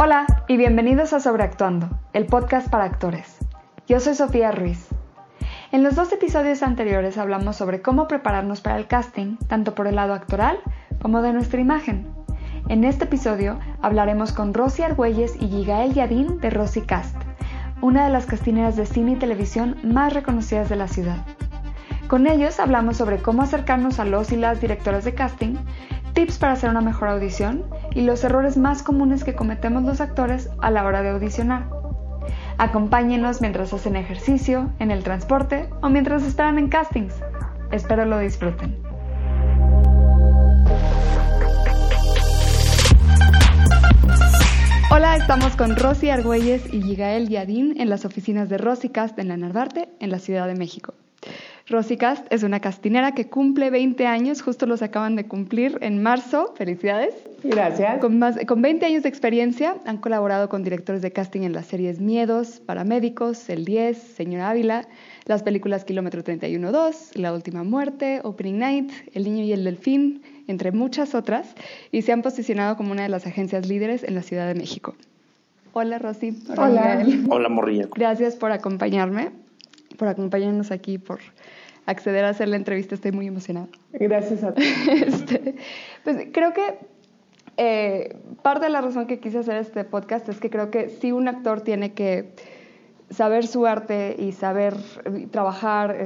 Hola y bienvenidos a Sobreactuando, el podcast para actores. Yo soy Sofía Ruiz. En los dos episodios anteriores hablamos sobre cómo prepararnos para el casting, tanto por el lado actoral como de nuestra imagen. En este episodio hablaremos con Rosy Argüelles y Yigael Yadin de Rosy Cast, una de las castineras de cine y televisión más reconocidas de la ciudad. Con ellos hablamos sobre cómo acercarnos a los y las directoras de casting, tips para hacer una mejor audición y los errores más comunes que cometemos los actores a la hora de audicionar. Acompáñenos mientras hacen ejercicio, en el transporte o mientras esperan en castings. Espero lo disfruten. Hola, estamos con Rosy Argüelles y Yigael Yadin en las oficinas de Rosy Cast en la Narvarte, en la Ciudad de México. Rosy Cast es una castinera que cumple 20 años, justo los acaban de cumplir en marzo. ¡Felicidades! Gracias. Con 20 años de experiencia han colaborado con directores de casting en las series Miedos, Paramédicos, El 10, Señora Ávila, las películas Kilómetro 31.2, La Última Muerte, Opening Night, El Niño y el Delfín, entre muchas otras, y se han posicionado como una de las agencias líderes en la Ciudad de México. Hola, Rosy. Hola. Hola, Morrilla. Gracias por acompañarme, por acompañarnos aquí, por acceder a hacer la entrevista. Estoy muy emocionada. Gracias a ti. Pues creo que parte de la razón que quise hacer este podcast es que creo que sí, un actor tiene que saber su arte y saber trabajar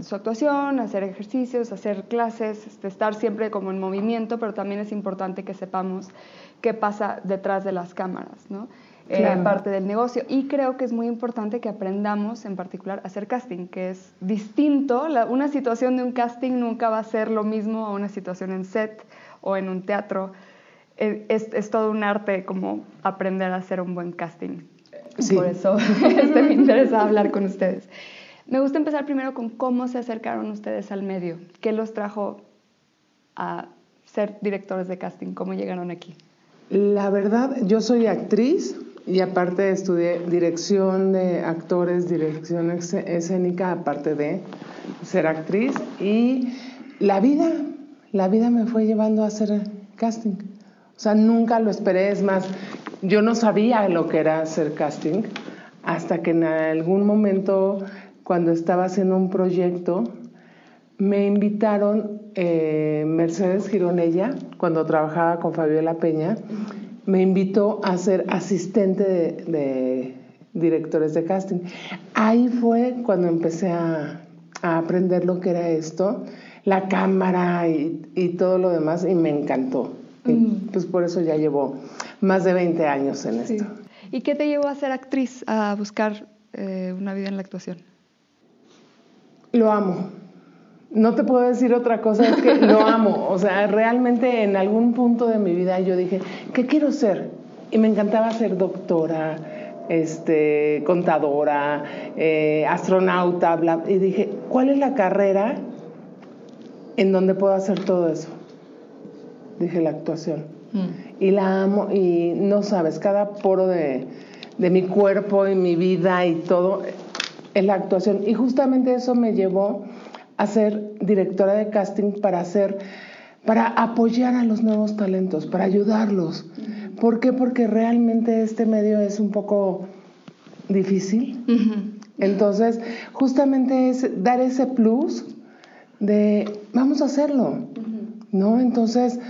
su actuación, hacer ejercicios, hacer clases, estar siempre como en movimiento, pero también es importante que sepamos qué pasa detrás de las cámaras, ¿no? Claro. Parte del negocio. Y creo que es muy importante que aprendamos, en particular, a hacer casting, que es distinto. Una situación de un casting nunca va a ser lo mismo a una situación en set o en un teatro. Es todo un arte como aprender a hacer un buen casting. Sí. Por eso me interesa hablar con ustedes. Me gusta empezar primero con cómo se acercaron ustedes al medio. ¿Qué los trajo a ser directores de casting? ¿Cómo llegaron aquí? La verdad, yo soy actriz y aparte estudié dirección de actores, dirección escénica, aparte de ser actriz. Y la vida me fue llevando a hacer casting. O sea, nunca lo esperé, es más, yo no sabía lo que era hacer casting hasta que en algún momento, cuando estaba haciendo un proyecto, me invitaron Mercedes Gironella, cuando trabajaba con Fabiola Peña, me invitó a ser asistente de directores de casting. Ahí fue cuando empecé a aprender lo que era esto, la cámara y todo lo demás, y me encantó. Y pues por eso ya llevo más de 20 años en esto. ¿Y qué te llevó a ser actriz, a buscar una vida en la actuación? Lo amo. No te puedo decir otra cosa, es que lo amo. O sea, realmente en algún punto de mi vida yo dije, ¿qué quiero ser? Y me encantaba ser doctora, contadora, astronauta, bla. Y dije, ¿cuál es la carrera en donde puedo hacer todo eso? Dije, la actuación. Y la amo, y no sabes, cada poro de mi cuerpo y mi vida y todo es la actuación. Y justamente eso me llevó a ser directora de casting para apoyar a los nuevos talentos, para ayudarlos. ¿Por qué? Porque realmente este medio es un poco difícil. Entonces, justamente es dar ese plus de vamos a hacerlo, ¿no? Entonces,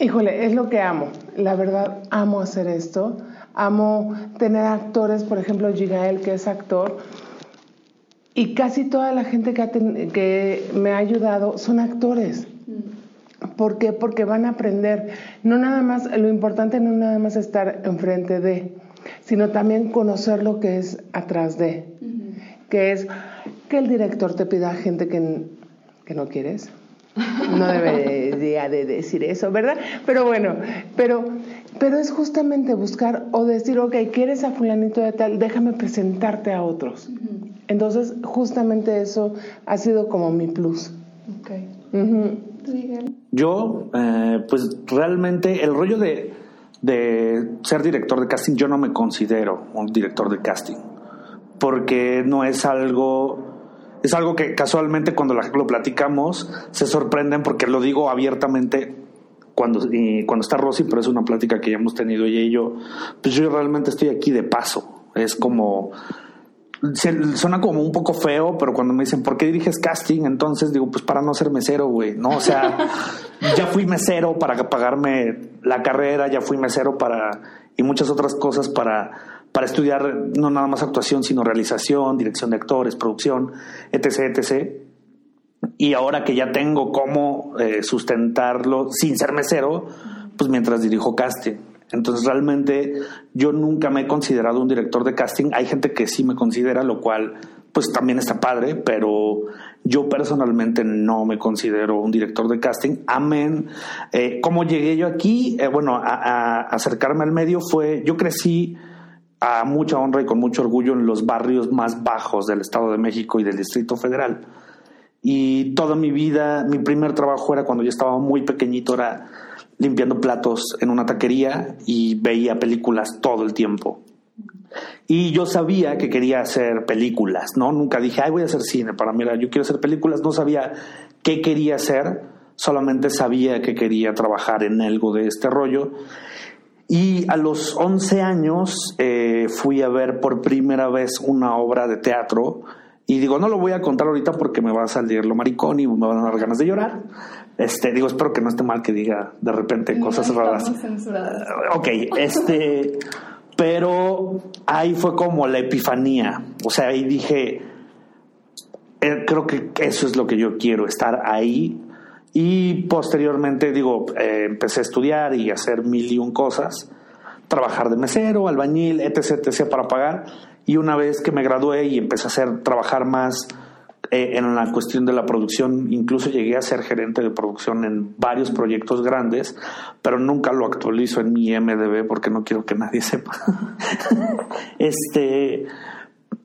híjole, es lo que amo. La verdad, amo hacer esto. Amo tener actores, por ejemplo, Yigael, que es actor. Y casi toda la gente que me ha ayudado son actores. ¿Por qué? Porque van a aprender. No nada más, lo importante no nada más estar enfrente de, sino también conocer lo que es atrás de. Que es que el director te pida gente que no quieres. No debería de decir eso, ¿verdad? Pero bueno, pero es justamente buscar o decir, ok, ¿quieres a fulanito de tal? Déjame presentarte a otros. Entonces, justamente eso ha sido como mi plus. Ok. Yo, pues realmente el rollo de ser director de casting, yo no me considero un director de casting, porque no es algo... Es algo que casualmente cuando lo platicamos se sorprenden porque lo digo abiertamente cuando está Rosy, pero es una plática que ya hemos tenido ella y yo, pues yo realmente estoy aquí de paso. Es como... suena como un poco feo, pero cuando me dicen, ¿por qué diriges casting? Entonces digo, pues para no ser mesero, güey, ¿no? O sea, ya fui mesero para pagarme la carrera, ya fui mesero para... y muchas otras cosas para estudiar no nada más actuación, sino realización, dirección de actores, producción, etc., etc. Y ahora que ya tengo cómo sustentarlo sin ser mesero, pues mientras dirijo casting. Entonces realmente yo nunca me he considerado un director de casting. Hay gente que sí me considera, lo cual pues también está padre, pero yo personalmente no me considero un director de casting. Amén. ¿Cómo llegué yo aquí? A acercarme al medio fue... Yo crecí a mucha honra y con mucho orgullo en los barrios más bajos del Estado de México y del Distrito Federal. Y toda mi vida, mi primer trabajo era cuando yo estaba muy pequeñito, era... limpiando platos en una taquería y veía películas todo el tiempo. Y yo sabía que quería hacer películas, ¿no? Nunca dije, ay, voy a hacer cine. Para mí era, yo quiero hacer películas. No sabía qué quería hacer, solamente sabía que quería trabajar en algo de este rollo. Y a los 11 años fui a ver por primera vez una obra de teatro. Y digo, no lo voy a contar ahorita porque me va a salir lo maricón y me van a dar ganas de llorar. Digo, espero que no esté mal que diga de repente no, cosas raras. Ok, pero ahí fue como la epifanía. O sea, ahí dije, creo que eso es lo que yo quiero, estar ahí. Y posteriormente, empecé a estudiar y a hacer mil y un cosas. Trabajar de mesero, albañil, etc., para pagar. Y una vez que me gradué y empecé a trabajar más en la cuestión de la producción, incluso llegué a ser gerente de producción en varios proyectos grandes, pero nunca lo actualizo en mi IMDB porque no quiero que nadie sepa.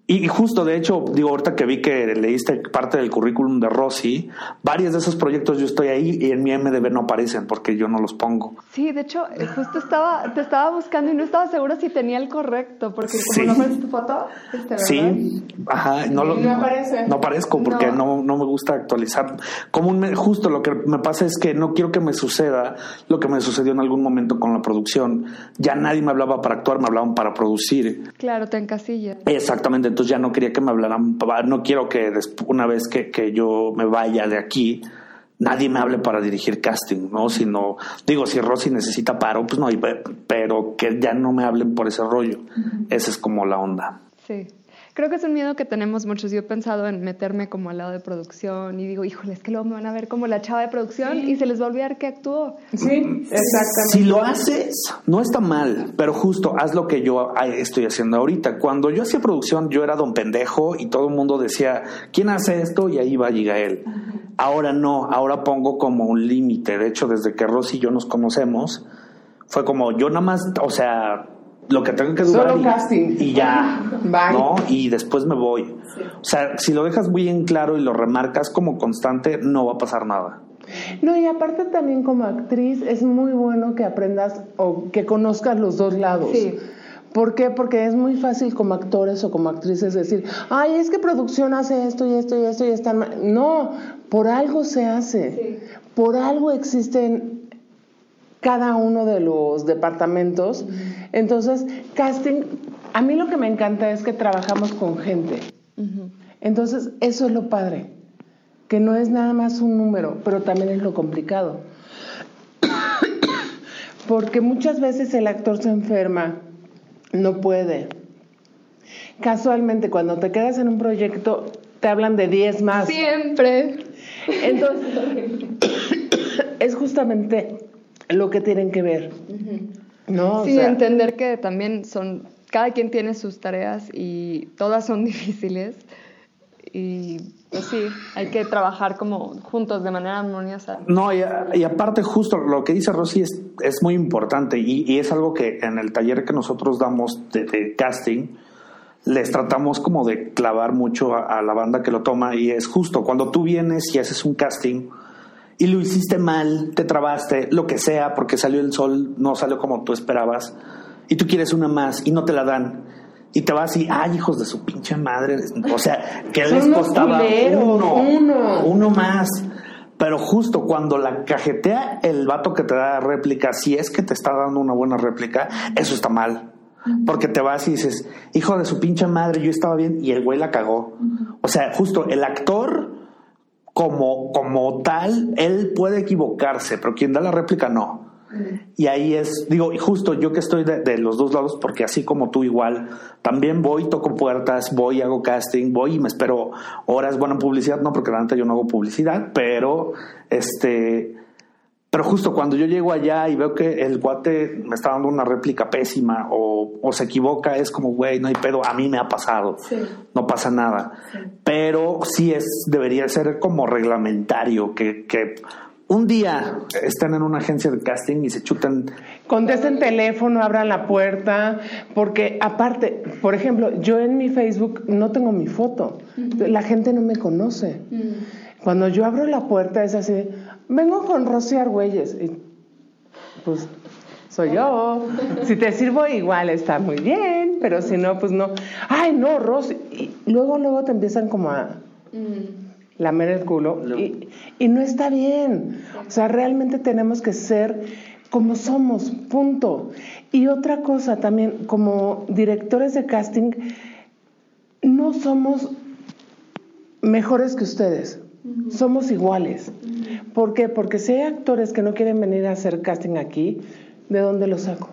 Y justo, de hecho, ahorita que vi que leíste parte del currículum de Rosy, varios de esos proyectos yo estoy ahí y en mi IMDb no aparecen porque yo no los pongo. Sí, de hecho, justo te estaba buscando y no estaba segura si tenía el correcto, porque como no aparece tu foto, ¿verdad? Sí, ajá, no aparezco porque no me gusta actualizar. Justo lo que me pasa es que no quiero que me suceda lo que me sucedió en algún momento con la producción. Ya nadie me hablaba para actuar, me hablaban para producir. Claro, te encasillas. Exactamente. Entonces ya no quería que me hablaran, no quiero que una vez que yo me vaya de aquí, nadie me hable para dirigir casting, ¿no? Sino, si Rosy necesita paro, pues no, pero que ya no me hablen por ese rollo. Uh-huh. Esa es como la onda. Sí. Creo que es un miedo que tenemos muchos. Yo he pensado en meterme como al lado de producción y digo, híjole, es que luego me van a ver como la chava de producción y se les va a olvidar que actuó. Sí, exactamente. Si lo haces, no está mal, pero justo haz lo que yo estoy haciendo ahorita. Cuando yo hacía producción, yo era don pendejo y todo el mundo decía, ¿quién hace esto? Y ahí va Yigael. Ahora no, ahora pongo como un límite. De hecho, desde que Rosy y yo nos conocemos, fue como yo nada más, o sea... lo que tengo que durar solo casting y ya, bye, ¿no? Y después me voy. Sí. O sea, si lo dejas muy en claro y lo remarcas como constante, no va a pasar nada. No, y aparte también como actriz es muy bueno que aprendas o que conozcas los dos lados. Sí. ¿Por qué? Porque es muy fácil como actores o como actrices decir, ay, es que producción hace esto y esto y esto y está mal. No, por algo se hace. Sí. Por algo existen cada uno de los departamentos. Entonces, casting, a mí lo que me encanta es que trabajamos con gente. Uh-huh. Entonces, eso es lo padre, que no es nada más un número, pero también es lo complicado. Porque muchas veces el actor se enferma, no puede. Casualmente, cuando te quedas en un proyecto, te hablan de 10 más. Siempre. Entonces, es justamente... lo que tienen que ver. Uh-huh. ¿No? Sí, o sea, entender que también son... cada quien tiene sus tareas y todas son difíciles. Y pues sí, hay que trabajar como juntos de manera armoniosa. No, y aparte justo lo que dice Rosy es muy importante y es algo que en el taller que nosotros damos de casting les tratamos como de clavar mucho a la banda que lo toma, y es justo cuando tú vienes y haces un casting y lo hiciste mal, te trabaste, lo que sea, porque salió el sol, no salió como tú esperabas, y tú quieres una más y no te la dan, y te vas y ¡ay, hijos de su pinche madre! O sea, que les costaba uno más. Pero justo cuando la cajetea el vato que te da réplica, si es que te está dando una buena réplica, eso está mal. Porque te vas y dices, hijo de su pinche madre, yo estaba bien y el güey la cagó. O sea, justo el actor como tal, él puede equivocarse, pero quien da la réplica no. Y ahí es, digo, justo yo que estoy de los dos lados, porque así como tú igual, también voy, toco puertas, voy, hago casting, voy y me espero horas. Bueno, en publicidad no, porque la neta yo no hago publicidad, pero pero justo cuando yo llego allá y veo que el guate me está dando una réplica pésima o se equivoca, es como, güey, no hay pedo, a mí me ha pasado, sí. No pasa nada. Sí. Pero sí debería ser como reglamentario, que un día están en una agencia de casting y se chutan. Contesten teléfono, abran la puerta, porque aparte, por ejemplo, yo en mi Facebook no tengo mi foto, uh-huh. La gente no me conoce. Uh-huh. Cuando yo abro la puerta es así, vengo con Rosy Argüelles, y pues soy yo. Si te sirvo igual está muy bien, pero si no, pues no. Ay, no, Rosy. Y luego te empiezan como a lamer el culo, no. Y no está bien. O sea, realmente tenemos que ser como somos, punto. Y otra cosa también, como directores de casting, no somos mejores que ustedes. Uh-huh. Somos iguales. Uh-huh. ¿Por qué? Porque si hay actores que no quieren venir a hacer casting aquí, ¿de dónde los saco?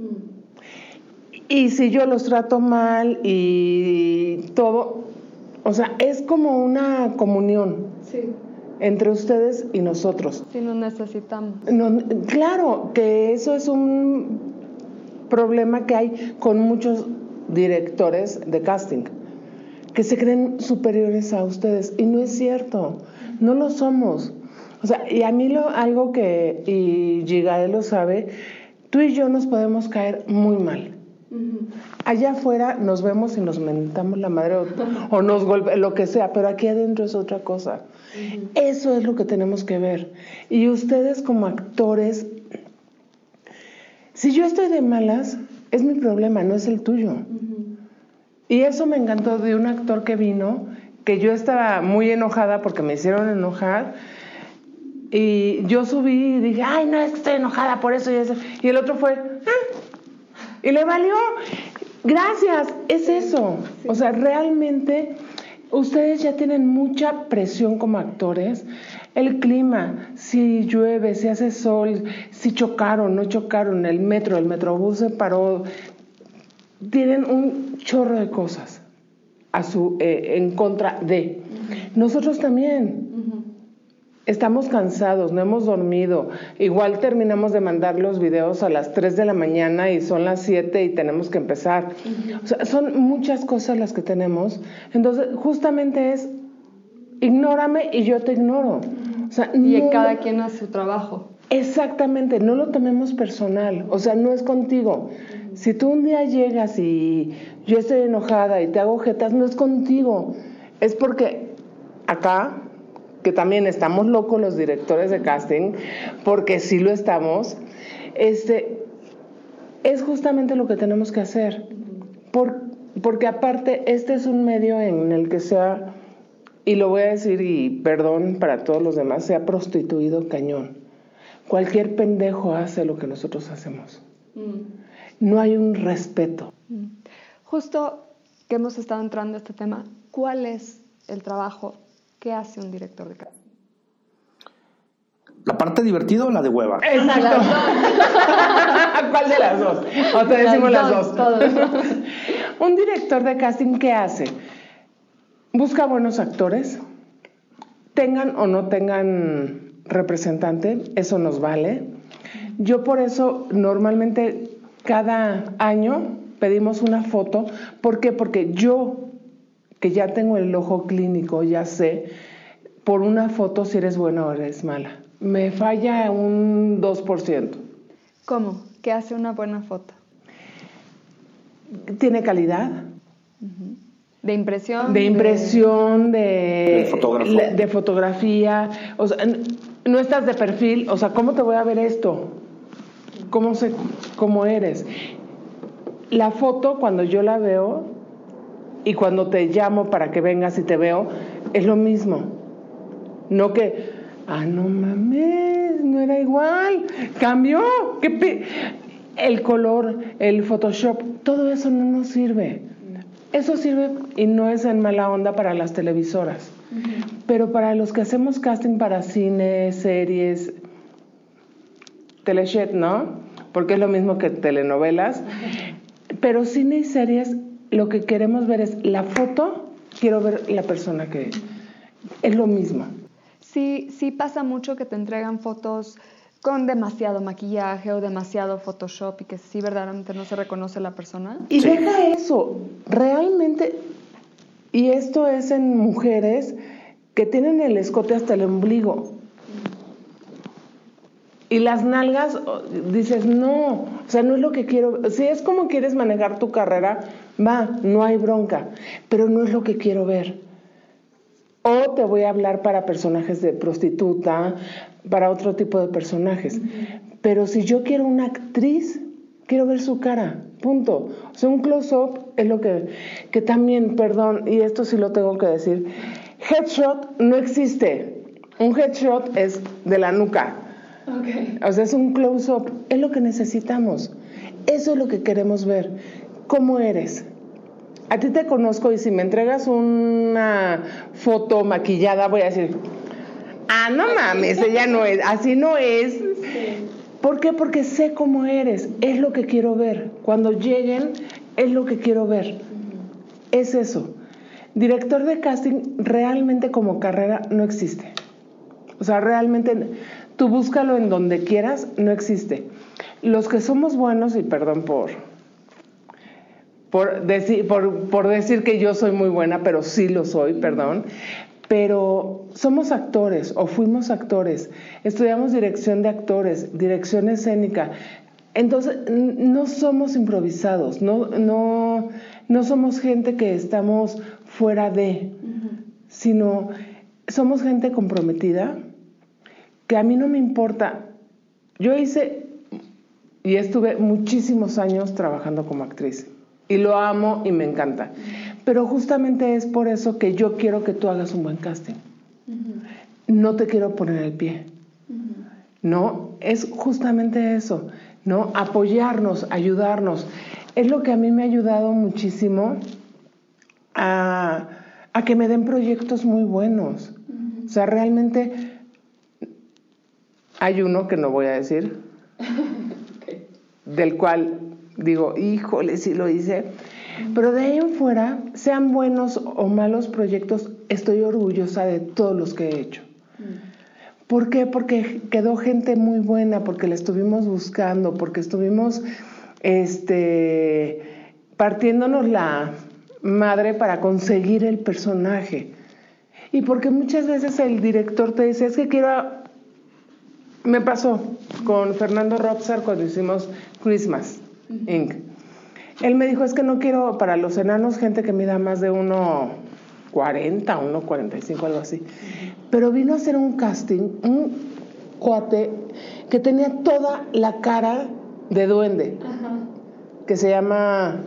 Uh-huh. Y si yo los trato mal y todo, o sea, es como una comunión, sí, entre ustedes y nosotros. Si nos necesitamos. No, claro, que eso es un problema que hay con muchos directores de casting, que se creen superiores a ustedes, y no es cierto, no lo somos. O sea, y a mí algo que, y Yigael lo sabe, tú y yo nos podemos caer muy mal. Uh-huh. Allá afuera nos vemos y nos mentamos la madre o nos golpeamos, lo que sea, pero aquí adentro es otra cosa. Uh-huh. Eso es lo que tenemos que ver. Y ustedes como actores, si yo estoy de malas, es mi problema, no es el tuyo. Uh-huh. Y eso me encantó de un actor que vino, que yo estaba muy enojada porque me hicieron enojar, y yo subí y dije, ay, no, es que estoy enojada por eso y eso. Y el otro fue, ah, y le valió. Gracias, es eso. Sí. O sea, realmente ustedes ya tienen mucha presión como actores. El clima, si llueve, si hace sol, si chocaron, no chocaron, el metro, el metrobús se paró. Tienen un chorro de cosas a en contra de. Uh-huh. Nosotros también. Uh-huh. Estamos cansados, no hemos dormido. Igual terminamos de mandar los videos a las 3 de la mañana y son las 7 y tenemos que empezar. Uh-huh. O sea, son muchas cosas las que tenemos. Entonces, justamente es, ignórame y yo te ignoro. Uh-huh. O sea, y no, cada quien hace su trabajo. Exactamente, no lo tomemos personal. O sea, no es contigo. Si tú un día llegas y yo estoy enojada y te hago jetas, no es contigo. Es porque acá, que también estamos locos los directores de casting, porque sí lo estamos, es justamente lo que tenemos que hacer. Porque aparte, este es un medio en el que sea, y lo voy a decir, y perdón para todos los demás, se ha prostituido cañón. Cualquier pendejo hace lo que nosotros hacemos. No hay un respeto. Justo que hemos estado entrando a este tema, ¿cuál es el trabajo que hace un director de casting? ¿La parte divertida o la de hueva? Exacto. ¿Cuál de las dos? O te decimos las dos. Todos. Un director de casting, ¿qué hace? Busca buenos actores, tengan o no tengan representante, eso nos vale. Yo por eso normalmente cada año pedimos una foto. ¿Por qué? Porque yo, que ya tengo el ojo clínico, ya sé por una foto si eres buena o eres mala. Me falla un 2%. ¿Cómo? ¿Qué hace una buena foto? ¿Tiene calidad? Uh-huh. ¿De impresión? De impresión, de fotografía. O sea, no estás de perfil. O sea, ¿cómo te voy a ver esto? ¿Cómo eres? La foto, cuando yo la veo y cuando te llamo para que vengas y te veo, es lo mismo. No que, ah, no mames, no era igual, cambió, el color, el Photoshop, todo eso no nos sirve. Eso sirve, y no es en mala onda, para las televisoras. Uh-huh. Pero para los que hacemos casting para cine, series, teleshed, ¿no? Porque es lo mismo que telenovelas. Uh-huh. Pero cine y series, lo que queremos ver es la foto, quiero ver la persona que... Es lo mismo. Sí, sí pasa mucho que te entregan fotos con demasiado maquillaje o demasiado Photoshop y que sí verdaderamente no se reconoce la persona. Y sí, deja eso. Realmente, y esto es en mujeres que tienen el escote hasta el ombligo. Y las nalgas, dices, no, o sea, no es lo que quiero. Si es como quieres manejar tu carrera, va, no hay bronca. Pero no es lo que quiero ver. O te voy a hablar para personajes de prostituta, para otro tipo de personajes. Uh-huh. Pero si yo quiero una actriz, quiero ver su cara, punto. O sea, un close-up es lo que también, perdón, y esto sí lo tengo que decir, headshot no existe. Un headshot es de la nuca. Okay. O sea, es un close-up, es lo que necesitamos. Eso es lo que queremos ver, cómo eres. A ti te conozco y si me entregas una foto maquillada, voy a decir, ah, no mames, ella no es, así no es. Sí. ¿Por qué? Porque sé cómo eres, es lo que quiero ver. Cuando lleguen, es lo que quiero ver. Uh-huh. Es eso. Director de casting realmente como carrera no existe. O sea, realmente, tú búscalo en donde quieras, no existe. Los que somos buenos, y perdón por decir que yo soy muy buena, pero sí lo soy, perdón, pero somos actores o fuimos actores, estudiamos dirección de actores, dirección escénica, entonces no somos improvisados, no somos gente que estamos fuera de, uh-huh, sino somos gente comprometida, que a mí no me importa. Yo hice y estuve muchísimos años trabajando como actriz. Y lo amo y me encanta. Pero justamente es por eso que yo quiero que tú hagas un buen casting. Uh-huh. No te quiero poner el pie. Uh-huh. No, es justamente eso. ¿No? Apoyarnos, ayudarnos. Es lo que a mí me ha ayudado muchísimo a que me den proyectos muy buenos. Uh-huh. O sea, realmente hay uno que no voy a decir, okay, del cual... digo, híjole, sí lo hice. Pero de ahí en fuera, sean buenos o malos proyectos, estoy orgullosa de todos los que he hecho. ¿Por qué? Porque quedó gente muy buena, porque la estuvimos buscando, porque estuvimos partiéndonos la madre para conseguir el personaje. Y porque muchas veces el director te dice, es que quiero... Me pasó con Fernando Robsar cuando hicimos Christmas Inc. Él me dijo, es que no quiero para los enanos gente que mida más de 1.40, 1.45, algo así. Pero vino a hacer un casting, un cuate que tenía toda la cara de duende, ajá, que se llama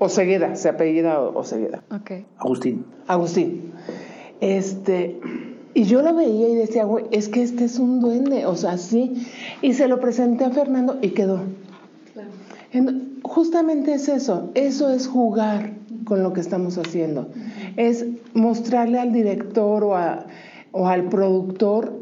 Oseguera, se apellida Oseguera. Okay. Agustín. Y yo lo veía y decía, güey, es que este es un duende, o sea, sí. Y se lo presenté a Fernando y quedó. Claro. Justamente es eso es jugar con lo que estamos haciendo. Uh-huh. Es mostrarle al director o al productor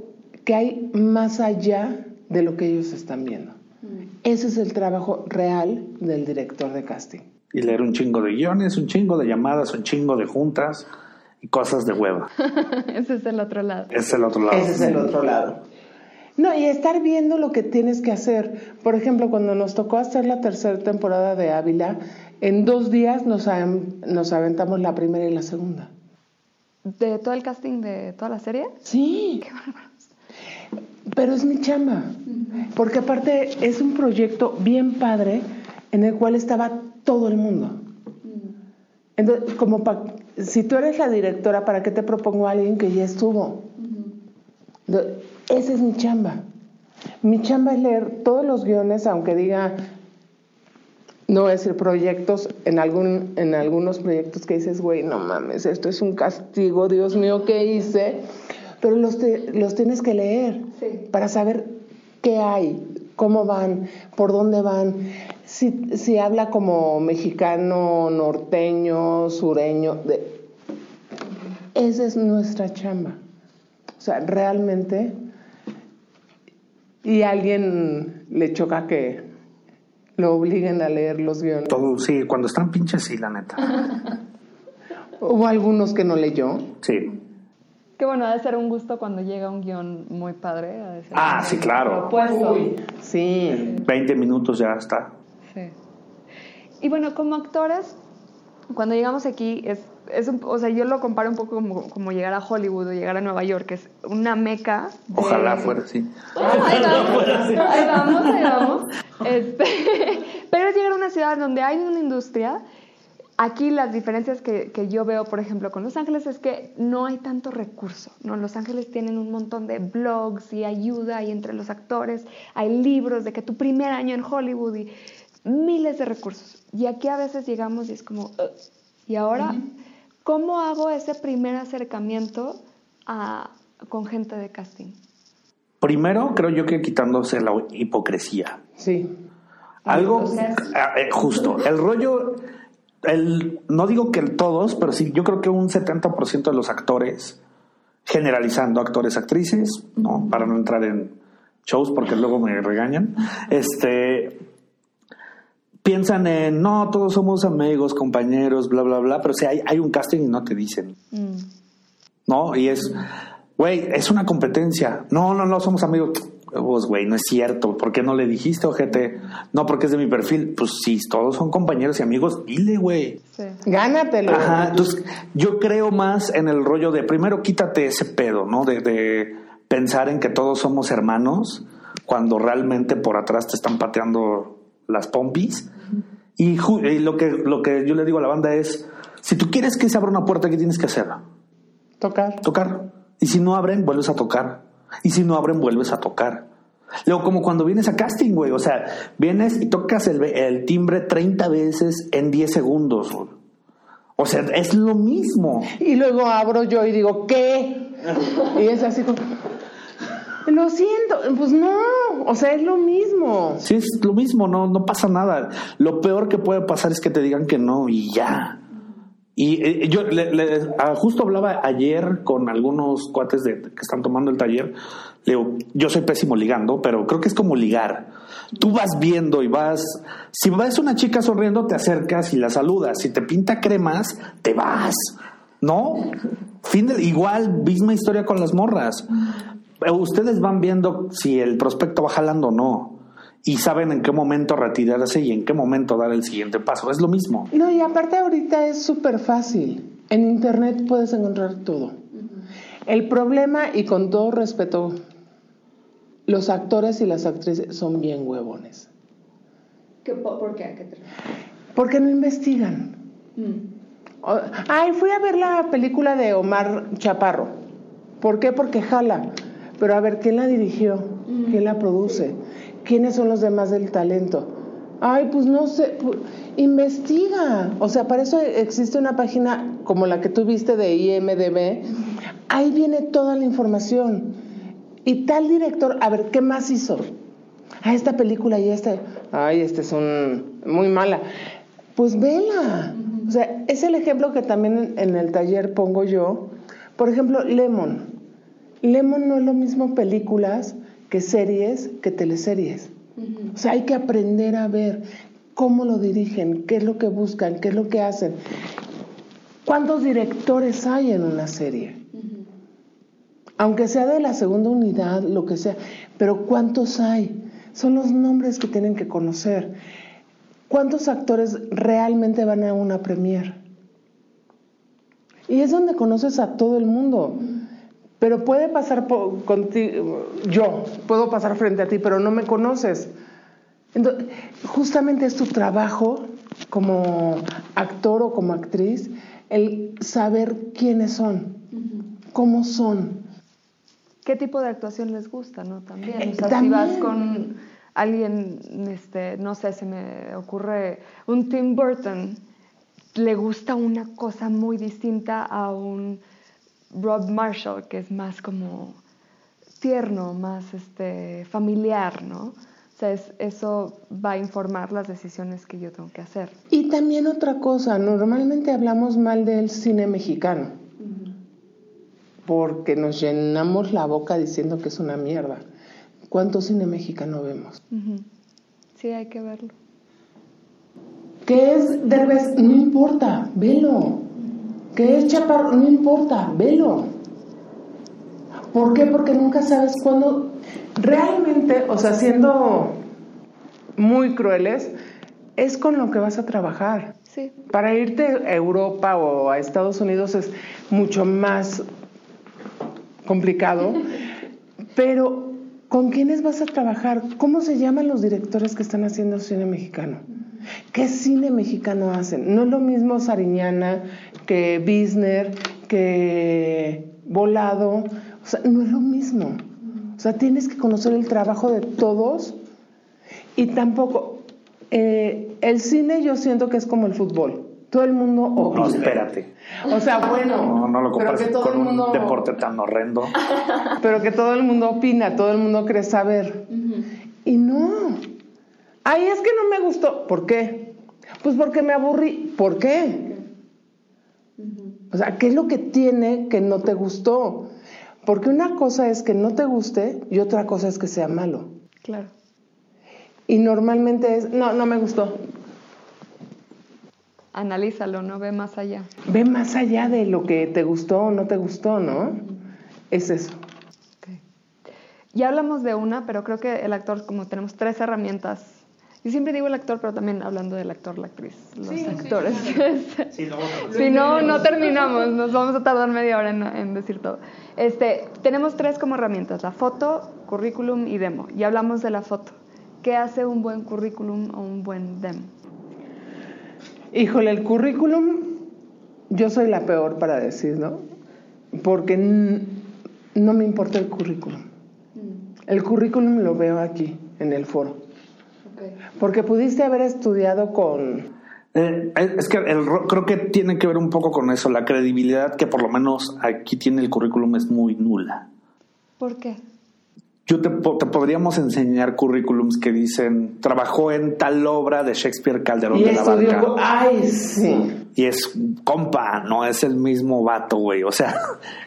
que hay más allá de lo que ellos están viendo. Uh-huh. Ese es el trabajo real del director de casting. Y leer un chingo de guiones, un chingo de llamadas, un chingo de juntas... y cosas de hueva. Ese es el otro lado. No, y estar viendo lo que tienes que hacer. Por ejemplo, cuando nos tocó hacer la tercera temporada de Ávila, en 2 días nos aventamos la primera y la segunda. ¿De todo el casting de toda la serie? Sí. Qué bárbaros. Pero es mi chamba. Uh-huh. Porque aparte es un proyecto bien padre en el cual estaba todo el mundo. Uh-huh. Entonces, como para... Si tú eres la directora, ¿para qué te propongo a alguien que ya estuvo? Uh-huh. Esa es mi chamba. Mi chamba es leer todos los guiones, aunque diga No voy a decir proyectos, en algunos proyectos que dices, güey, no mames, esto es un castigo, Dios mío, ¿qué hice? Pero los tienes que leer, sí, para saber qué hay, cómo van, por dónde van, si habla como mexicano, norteño, sureño. Esa es nuestra chamba. O sea, realmente, y a alguien le choca que lo obliguen a leer los guiones. Todo, sí, cuando están pinches, sí, la neta. Hubo algunos que no leyó. Sí. Que bueno, ha de ser un gusto cuando llega un guión muy padre. Ha de ser sí, claro. Uy, sí. En 20 minutos ya está. Sí. Y bueno, como actores, cuando llegamos aquí, o sea, yo lo comparo un poco como llegar a Hollywood o llegar a Nueva York, que es una meca. De... Ojalá fuera así. Ahí vamos. Pero es llegar a una ciudad donde hay una industria. Aquí las diferencias que yo veo, por ejemplo, con Los Ángeles es que no hay tanto recurso, ¿no? Los Ángeles tienen un montón de blogs y ayuda, y entre los actores hay libros de que tu primer año en Hollywood y miles de recursos. Y aquí a veces llegamos y es como... ¿Y ahora cómo hago ese primer acercamiento con gente de casting? Primero, creo yo que quitándose la hipocresía. Sí. Algo... Entonces, justo. El rollo... no digo que todos, pero sí, yo creo que un 70% de los actores, generalizando actores, actrices, ¿no? Para no entrar en shows porque luego me regañan, piensan en, no, todos somos amigos, compañeros, bla, bla, bla, pero sí, hay un casting y no te dicen, ¿no? Y es, güey, es una competencia, no, somos amigos. Pues, güey, no es cierto. ¿Por qué no le dijiste, ojete? No, porque es de mi perfil. Pues sí, todos son compañeros y amigos. Dile, güey. Sí. Gánatelo. Ajá. Entonces, yo creo más en el rollo de primero quítate ese pedo, ¿no? De pensar en que todos somos hermanos cuando realmente por atrás te están pateando las pompis. Y lo que yo le digo a la banda es, si tú quieres que se abra una puerta, ¿qué tienes que hacer? Tocar. Y si no abren, vuelves a tocar. Y si no abren, vuelves a tocar. Luego, como cuando vienes a casting, güey. O sea, vienes y tocas el timbre 30 veces en 10 segundos. Güey. O sea, es lo mismo. Y luego abro yo y digo, ¿qué? Y es así como... Lo siento. Pues no. O sea, es lo mismo. Sí, es lo mismo. No pasa nada. Lo peor que puede pasar es que te digan que no y ya. Y yo justo hablaba ayer con algunos cuates que están tomando el taller. Le digo, yo soy pésimo ligando, pero creo que es como ligar. Tú vas viendo y vas... Si ves una chica sonriendo, te acercas y la saludas. Si te pinta cremas, te vas, ¿no? Igual, misma historia con las morras. Ustedes van viendo si el prospecto va jalando o no. Y saben en qué momento retirarse y en qué momento dar el siguiente paso. Es lo mismo. No, y aparte ahorita es súper fácil. En internet puedes encontrar todo. El problema, y con todo respeto, los actores y las actrices son bien huevones. ¿Por qué? ¿A qué te refieres? Porque no investigan. Ay, fui a ver la película de Omar Chaparro. ¿Por qué? Porque jala. Pero a ver, ¿quién la dirigió? ¿Quién la produce? Sí. ¿Quiénes son los demás del talento? Ay, pues no sé. Investiga. O sea, para eso existe una página como la que tú viste de IMDB. Ahí viene toda la información. Y tal director, a ver, ¿qué más hizo? Esta película y esta. Ay, esta es muy mala. Pues vela. O sea, es el ejemplo que también en el taller pongo yo. Por ejemplo, Lemon. Lemon no es lo mismo películas que series, que teleseries. O sea, hay que aprender a ver cómo lo dirigen, qué es lo que buscan, qué es lo que hacen. ¿Cuántos directores hay en una serie? Aunque sea de la segunda unidad, lo que sea, pero ¿cuántos hay? Son los nombres que tienen que conocer. ¿Cuántos actores realmente van a una premiere? Y es donde conoces a todo el mundo. Pero puede pasar contigo, yo puedo pasar frente a ti, pero no me conoces. Entonces, justamente es tu trabajo como actor o como actriz el saber quiénes son, cómo son. ¿Qué tipo de actuación les gusta, no? También, o sea, si vas con alguien, no sé, se me ocurre un Tim Burton, le gusta una cosa muy distinta a un Rob Marshall, que es más como tierno, más familiar, ¿no? O sea, eso va a informar las decisiones que yo tengo que hacer. Y también otra cosa, normalmente hablamos mal del cine mexicano, uh-huh, porque nos llenamos la boca diciendo que es una mierda. ¿Cuánto cine mexicano vemos? Uh-huh. Sí, hay que verlo. ¿Qué es Derbez? No importa, velo. ¿Qué es Chaparro? No importa, velo. ¿Por qué? Porque nunca sabes cuándo. Realmente, o sea, siendo muy crueles, es con lo que vas a trabajar. Sí. Para irte a Europa o a Estados Unidos es mucho más complicado. Pero, ¿con quiénes vas a trabajar? ¿Cómo se llaman los directores que están haciendo cine mexicano? ¿Qué cine mexicano hacen? No es lo mismo Sariñana que Bizner, que Volado. O sea, no es lo mismo. O sea, tienes que conocer el trabajo de todos. Y tampoco... el cine yo siento que es como el fútbol. Todo el mundo... No, espérate. O sea, bueno... No lo compares con un deporte tan horrendo. Pero que todo el mundo opina, todo el mundo cree saber. Uh-huh. Y no. Ay, es que no me gustó. ¿Por qué? Pues porque me aburrí. ¿Por qué? Uh-huh. O sea, ¿qué es lo que tiene que no te gustó? Porque una cosa es que no te guste y otra cosa es que sea malo. Claro. Y normalmente es, no me gustó. Analízalo, no ve más allá. Ve más allá de lo que te gustó o no te gustó, ¿no? Uh-huh. Es eso. Okay. Ya hablamos de una, pero creo que el actor, como tenemos 3 herramientas. Yo siempre digo el actor, pero también hablando del actor, la actriz, los actores. Sí, claro. Si no terminamos, nos vamos a tardar media hora en decir todo. Tenemos 3 como herramientas, la foto, currículum y demo. Ya hablamos de la foto. ¿Qué hace un buen currículum o un buen demo? Híjole, el currículum, yo soy la peor para decir, ¿no? Porque no me importa el currículum. El currículum lo veo aquí, en el foro. Porque pudiste haber estudiado con... es que creo que tiene que ver un poco con eso. La credibilidad que por lo menos aquí tiene el currículum es muy nula. ¿Por qué? Yo te podríamos enseñar currículums que dicen trabajó en tal obra de Shakespeare Calderón de la Barca. Ay, sí. Y es compa, no es el mismo vato, güey. O sea,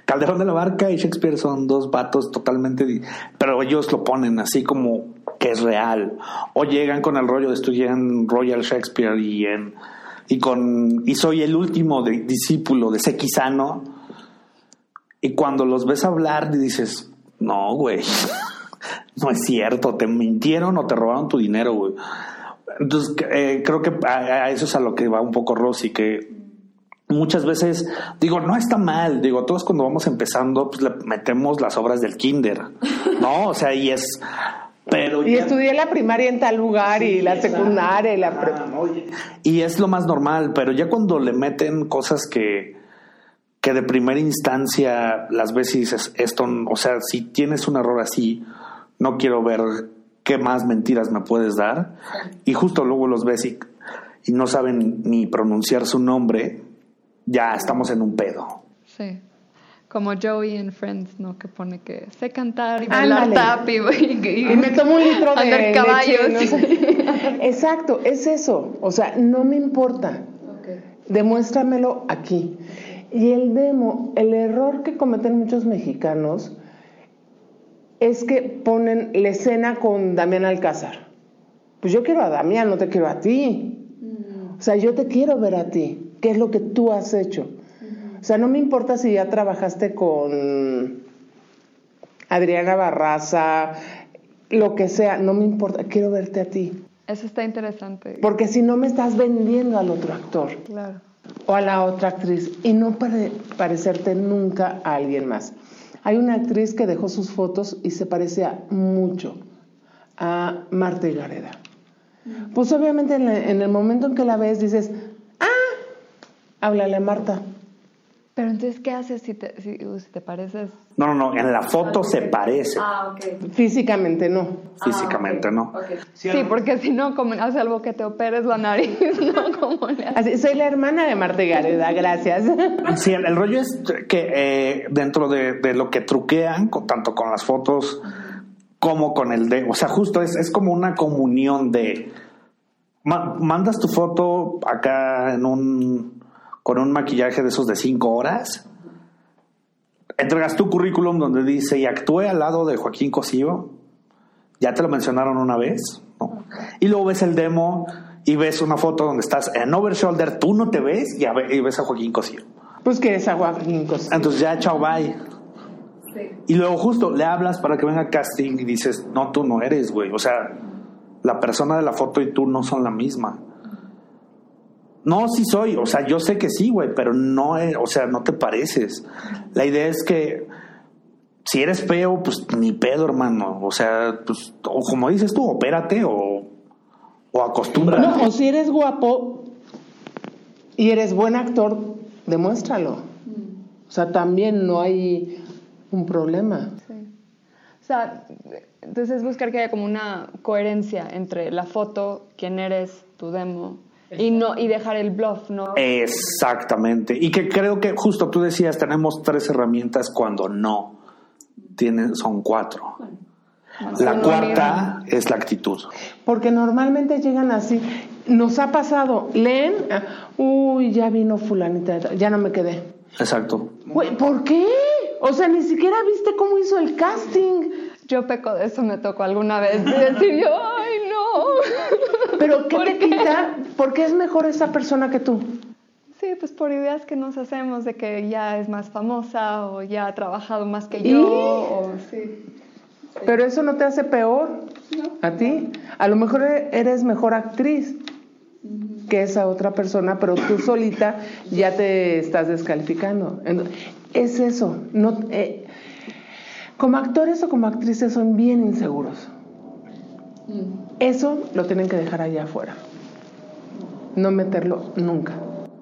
Calderón de la Barca y Shakespeare son 2 vatos totalmente... Pero ellos lo ponen así como que es real. O llegan con el rollo de estudié en Royal Shakespeare y soy el último discípulo de Sequizano. Y cuando los ves hablar dices... No, güey, no es cierto, te mintieron o te robaron tu dinero, güey. Entonces, creo que a eso es a lo que va un poco Rosy, que muchas veces digo, no está mal, digo, todos cuando vamos empezando, pues le metemos las obras del kinder, ¿no? O sea, y es... Pero y ya... estudié la primaria en tal lugar, sí, y la secundaria y la prepa. Y es lo más normal, pero ya cuando le meten cosas que de primera instancia las ves y dices, esto, o sea, si tienes un error así, no quiero ver qué más mentiras me puedes dar. Y justo luego los ves y no saben ni pronunciar su nombre, ya estamos en un pedo. Sí, como Joey en Friends, ¿no? Que pone que sé cantar y bailar tap y me tomo un litro de leche, caballos. No sé. Exacto, es eso. O sea, no me importa. Okay. Demuéstramelo aquí. Y el demo, el error que cometen muchos mexicanos es que ponen la escena con Damián Alcázar. Pues yo quiero a Damián, no te quiero a ti. Uh-huh. O sea, yo te quiero ver a ti. ¿Qué es lo que tú has hecho? Uh-huh. O sea, no me importa si ya trabajaste con Adriana Barraza, lo que sea. No me importa, quiero verte a ti. Eso está interesante. Porque si no, me estás vendiendo al otro actor. Claro. O a la otra actriz, y no parecerte nunca a alguien más. Hay una actriz que dejó sus fotos y se parecía mucho a Marta Higareda. Pues obviamente en el momento en que la ves dices, háblale a Marta. Pero entonces, ¿qué haces si te pareces? No, en la foto se parece. Ah, ok. Físicamente no. Físicamente no. Okay. Sí, porque si no, como, salvo que te operes la nariz, ¿no? Como le así, soy la hermana de Marta Higareda, gracias. Sí, el rollo es que dentro de lo que truquean, tanto con las fotos como con el de... O sea, justo es como una comunión de... Mandas tu foto acá en un... con un maquillaje de esos de 5 horas, entregas tu currículum donde dice y actué al lado de Joaquín Cosío, ya te lo mencionaron una vez, ¿no? Y luego ves el demo y ves una foto donde estás en over shoulder, tú no te ves y ves a Joaquín Cosío. Pues que es a Joaquín Cosío. Entonces ya, chao, bye. Sí. Y luego justo le hablas para que venga casting y dices, no, tú no eres, güey. O sea, la persona de la foto y tú no son la misma. No, sí soy, o sea, yo sé que sí, güey, pero no, o sea, no te pareces. La idea es que si eres feo, pues ni pedo, hermano. O sea, pues, o como dices tú, opérate o acostúmbrate. No, o si eres guapo y eres buen actor, demuéstralo. O sea, también no hay un problema. Sí. O sea, entonces es buscar que haya como una coherencia entre la foto, quién eres, tu demo... Y dejar el bluff, ¿no? Exactamente. Y que creo que justo tú decías, tenemos 3 herramientas cuando no. Son 4. Bueno, la cuarta es la actitud. Porque normalmente llegan así. Nos ha pasado, leen, uy, ya vino fulanita, ya no me quedé. Exacto. Güey, ¿por qué? O sea, ni siquiera viste cómo hizo el casting. Yo peco de eso, me tocó alguna vez de decir yo, ay, no. ¿Pero qué te quita? ¿Por qué es mejor esa persona que tú? Sí, pues por ideas que nos hacemos de que ya es más famosa o ya ha trabajado más que yo. O, sí. Pero eso no te hace peor, no, a ti. A lo mejor eres mejor actriz que esa otra persona, pero tú solita ya te estás descalificando. Entonces, es eso, no... Como actores o como actrices son bien inseguros. Eso lo tienen que dejar allá afuera. No meterlo nunca.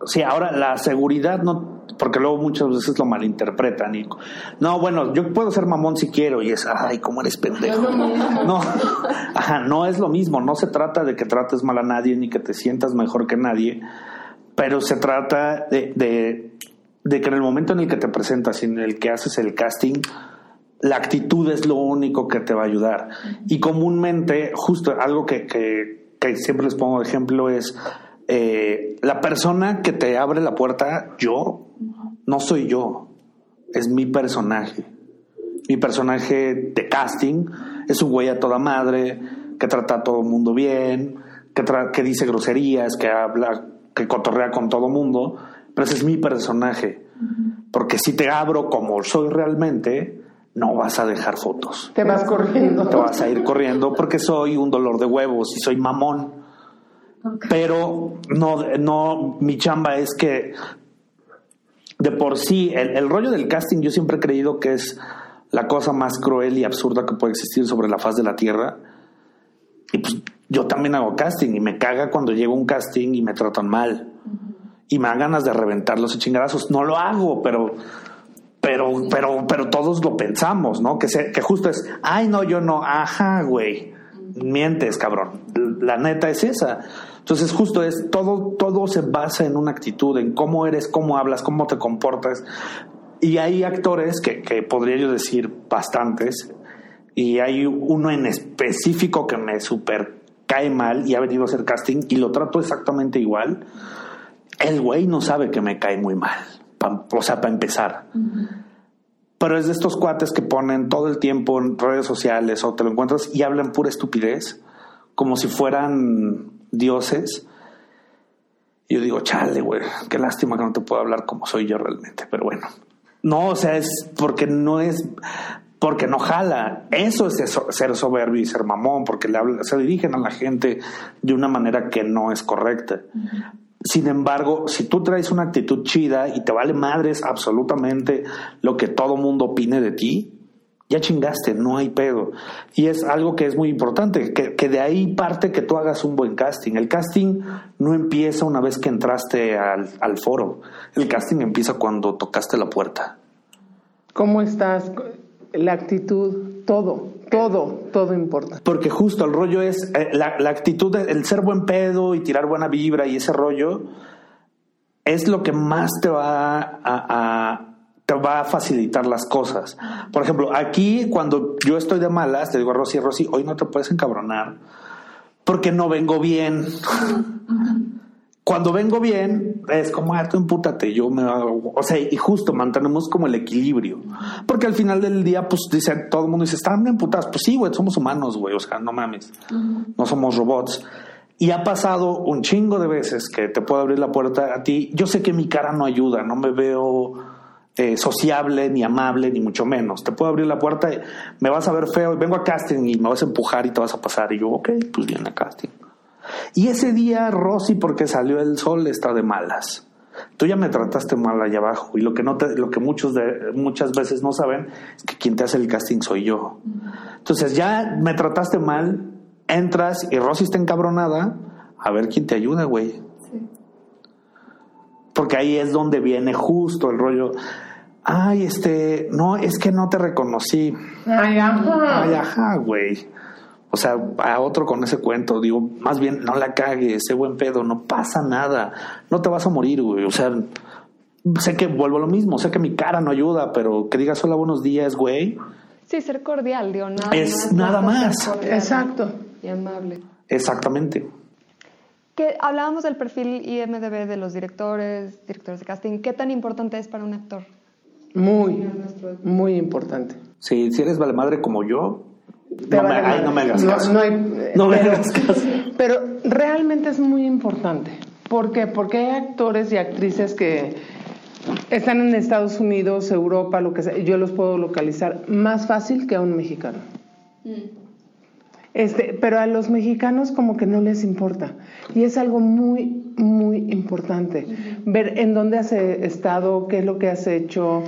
Sí, ahora la seguridad no, porque luego muchas veces lo malinterpretan. Y, no, bueno, yo puedo ser mamón si quiero y es, ay, cómo eres pendejo. No, ajá, no es lo mismo. No se trata de que trates mal a nadie ni que te sientas mejor que nadie, pero se trata de que en el momento en el que te presentas y en el que haces el casting, la actitud es lo único que te va a ayudar. Y comúnmente, justo algo que siempre les pongo de ejemplo es la persona que te abre la puerta, yo, no soy yo, es mi personaje. Mi personaje de casting es un güey a toda madre, que trata a todo mundo bien, que dice groserías, que habla, que cotorrea con todo mundo, pero ese es mi personaje. Porque si te abro como soy realmente... no vas a dejar fotos. Te vas corriendo. Te vas a ir corriendo porque soy un dolor de huevos y soy mamón. Okay. Pero no, mi chamba es que de por sí, el rollo del casting yo siempre he creído que es la cosa más cruel y absurda que puede existir sobre la faz de la tierra. Y pues yo también hago casting y me caga cuando llego a un casting y me tratan mal. Uh-huh. Y me dan ganas de reventar los chingadazos. No lo hago, Pero todos lo pensamos, ¿no? Que justo es, ay, no, yo no, ajá, güey, mientes, cabrón. La neta es esa. Entonces justo es, todo se basa en una actitud, en cómo eres, cómo hablas, cómo te comportas. Y hay actores que podría yo decir bastantes, y hay uno en específico que me super cae mal y ha venido a hacer casting y lo trato exactamente igual. El güey no sabe que me cae muy mal. O sea, para empezar. Uh-huh. Pero es de estos cuates que ponen todo el tiempo en redes sociales o te lo encuentras y hablan pura estupidez, como si fueran dioses. Y yo digo, chale, güey, qué lástima que no te puedo hablar como soy yo realmente. Pero bueno, no, o sea, porque no jala. Eso es ser soberbio y ser mamón, porque se dirigen a la gente de una manera que no es correcta. Uh-huh. Sin embargo, si tú traes una actitud chida y te vale madres absolutamente lo que todo mundo opine de ti, ya chingaste, no hay pedo. Y es algo que es muy importante, que de ahí parte que tú hagas un buen casting. El casting no empieza una vez que entraste al foro. El casting empieza cuando tocaste la puerta. ¿Cómo estás? La actitud, todo importa. Porque justo el rollo es, la actitud, el ser buen pedo y tirar buena vibra y ese rollo es lo que más te va a facilitar las cosas. Por ejemplo, aquí cuando yo estoy de malas, te digo a Rosy, hoy no te puedes encabronar porque no vengo bien. Cuando vengo bien, es como, tú empútate, yo me hago... O sea, y justo mantenemos como el equilibrio. Porque al final del día, pues, dice, todo el mundo dice, están emputados. Pues sí, güey, somos humanos, güey, o sea, no mames. Uh-huh. No somos robots. Y ha pasado un chingo de veces que te puedo abrir la puerta a ti. Yo sé que mi cara no ayuda, no me veo... sociable, ni amable, ni mucho menos. Te puedo abrir la puerta y me vas a ver feo, y vengo a casting y me vas a empujar y te vas a pasar. Y yo, ok, pues viene a casting. Y ese día Rosy, porque salió el sol, está de malas. Tú ya me trataste mal allá abajo, y lo que muchas veces no saben es que quien te hace el casting soy yo. Entonces ya me trataste mal, entras y Rosy está encabronada, a ver quién te ayuda, güey. Porque ahí es donde viene justo el rollo. Ay, no, es que no te reconocí. Ay, ajá, güey. O sea, a otro con ese cuento, digo, más bien no la cagues, sé buen pedo, no pasa nada. No te vas a morir, güey. O sea, sé que vuelvo a lo mismo, sé que mi cara no ayuda, pero que digas hola, buenos días, güey. Sí, ser cordial, digo, nada más. Es nada más. Exacto. Y amable. Exactamente. Que hablábamos del perfil IMDB de los directores de casting. ¿Qué tan importante es para un actor? Muy importante. Sí, si eres valemadre como yo, no me hagas caso. No me hagas caso. Pero realmente es muy importante. ¿Por qué? Porque hay actores y actrices que están en Estados Unidos, Europa, lo que sea. Yo los puedo localizar más fácil que a un mexicano. Mm. Pero a los mexicanos como que no les importa. Y es algo muy, muy importante. Uh-huh. Ver en dónde has estado, qué es lo que has hecho.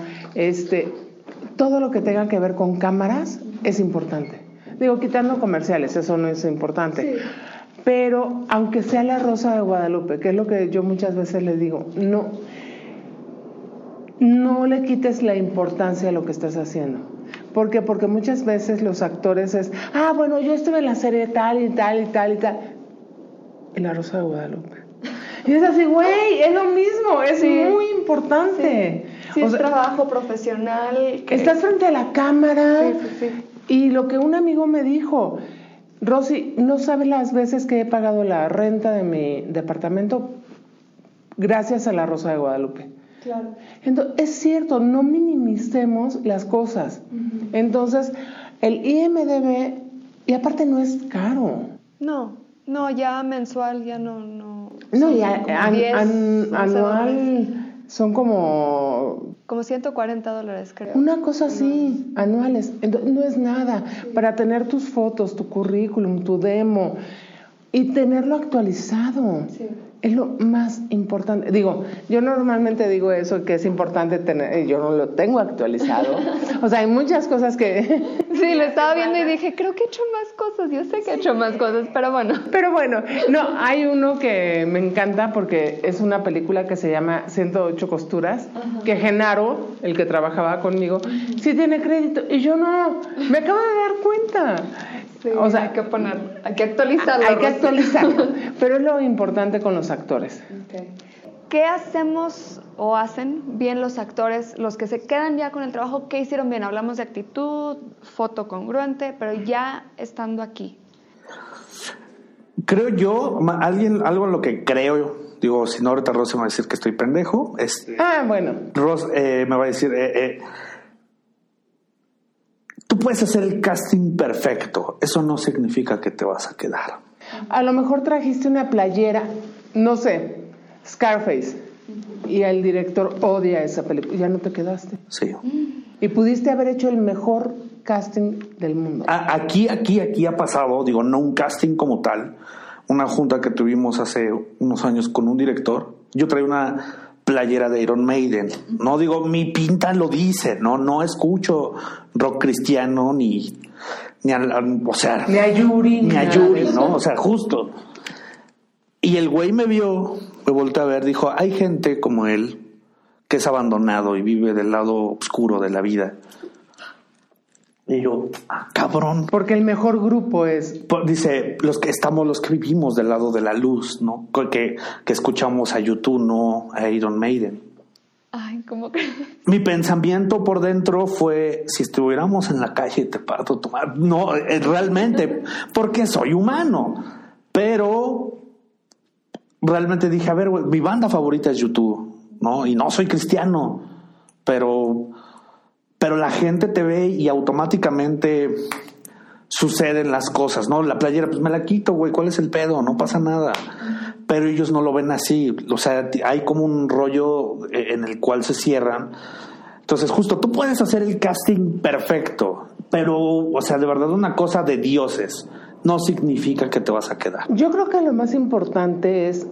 Todo lo que tenga que ver con cámaras es importante. Digo, quitando comerciales, eso no es importante. Sí. Pero aunque sea La Rosa de Guadalupe, que es lo que yo muchas veces les digo, no le quites la importancia a lo que estás haciendo. ¿Por qué? Porque muchas veces los actores es, bueno, yo estuve en la serie tal y tal y tal y tal. En La Rosa de Guadalupe. Y es así, güey, es lo mismo, es muy importante. Sí, sí, es trabajo profesional. Estás frente a la cámara. Sí. Y lo que un amigo me dijo, Rosy, no sabes las veces que he pagado la renta de mi departamento gracias a La Rosa de Guadalupe. Claro. Entonces, es cierto, no minimicemos las cosas. Uh-huh. Entonces, el IMDB, y aparte no es caro. No, ya mensual, ya no. No, ya anual son como... Como $140, creo. Una cosa así, anuales. Entonces, no es nada. Sí. Para tener tus fotos, tu currículum, tu demo y tenerlo actualizado. Sí. Es lo más importante. Digo, yo normalmente digo eso, que es importante tener, yo no lo tengo actualizado. O sea, hay muchas cosas que... Sí, lo estaba viendo y dije, creo que he hecho más cosas, yo sé que he hecho más cosas, pero bueno. No, hay uno que me encanta porque es una película que se llama 108 costuras, ajá, que Genaro, el que trabajaba conmigo, sí tiene crédito, y yo no, me acabo de dar cuenta. Sí, o sea, hay que actualizarlo. Pero es lo importante con los actores. Okay. ¿Qué hacemos o hacen bien los actores, los que se quedan ya con el trabajo? ¿Qué hicieron bien? Hablamos de actitud, foto congruente, pero ya estando aquí. Creo yo, algo en lo que creo yo, digo, si no ahorita Rosy me va a decir que estoy pendejo. Bueno. Ros me va a decir... Tú puedes hacer el casting perfecto. Eso no significa que te vas a quedar. A lo mejor trajiste una playera, no sé, Scarface, y el director odia esa película. Ya no te quedaste. Sí. Y pudiste haber hecho el mejor casting del mundo. Aquí ha pasado, digo, no un casting como tal. Una junta que tuvimos hace unos años con un director. Yo traía una... playera de Iron Maiden. No digo, mi pinta lo dice, no escucho rock cristiano ni a Yuri, ¿no? O sea, justo. Y el güey me vio, me volteó a ver, dijo, hay gente como él que es abandonado y vive del lado oscuro de la vida. Y yo, ah, cabrón. Porque el mejor grupo es... Dice, los que vivimos del lado de la luz, ¿no? Que escuchamos a YouTube, no a Iron Maiden. Ay, ¿cómo que? Mi pensamiento por dentro fue, si estuviéramos en la calle te parto a tomar. No, realmente, porque soy humano. Pero realmente dije, a ver, güey, mi banda favorita es YouTube, ¿no? Y no soy cristiano, pero la gente te ve y automáticamente suceden las cosas, ¿no? La playera, pues me la quito, güey, ¿cuál es el pedo? No pasa nada. Pero ellos no lo ven así, o sea, hay como un rollo en el cual se cierran. Entonces, justo, tú puedes hacer el casting perfecto, pero, o sea, de verdad una cosa de dioses, no significa que te vas a quedar. Yo creo que lo más importante es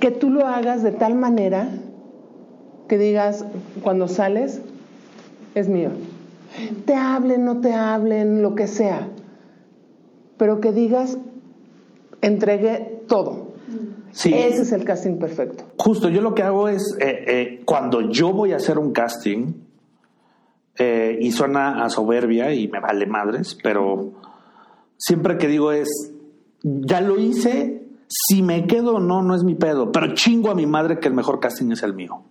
que tú lo hagas de tal manera que digas, cuando sales... es mío. Te hablen, no te hablen, lo que sea. Pero que digas, entregué todo. Sí. Ese es el casting perfecto. Justo, yo lo que hago es, cuando yo voy a hacer un casting, y suena a soberbia y me vale madres, pero siempre que digo es, ya lo hice, si me quedo o no, no es mi pedo, pero chingo a mi madre que el mejor casting es el mío.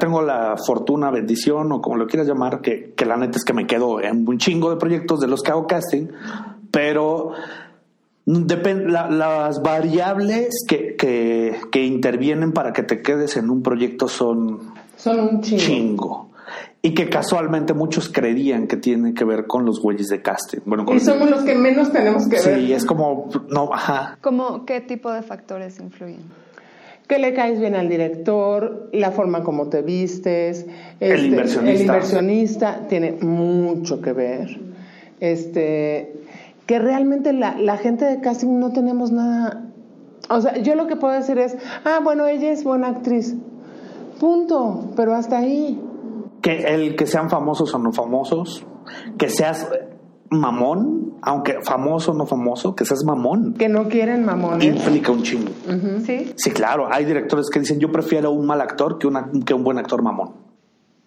Tengo la fortuna, bendición o como lo quieras llamar, que la neta es que me quedo en un chingo de proyectos de los que hago casting, pero las variables que intervienen para que te quedes en un proyecto son un chingo. Y que casualmente muchos creerían que tiene que ver con los güeyes de casting. Bueno, y somos los que menos tenemos que ver. Sí, es como, no, ajá. ¿Cómo, qué tipo de factores influyen? Que le caes bien al director, la forma como te vistes, el inversionista tiene mucho que ver, que realmente la gente de casting no tenemos nada. O sea, yo lo que puedo decir es, bueno, ella es buena actriz, punto, pero hasta ahí. Que el que sean famosos o no famosos, que seas mamón, aunque famoso o no famoso, que seas mamón. Que no quieren mamones. Implica un chingo. Uh-huh. ¿Sí? Sí, claro. Hay directores que dicen, yo prefiero un mal actor que un buen actor mamón.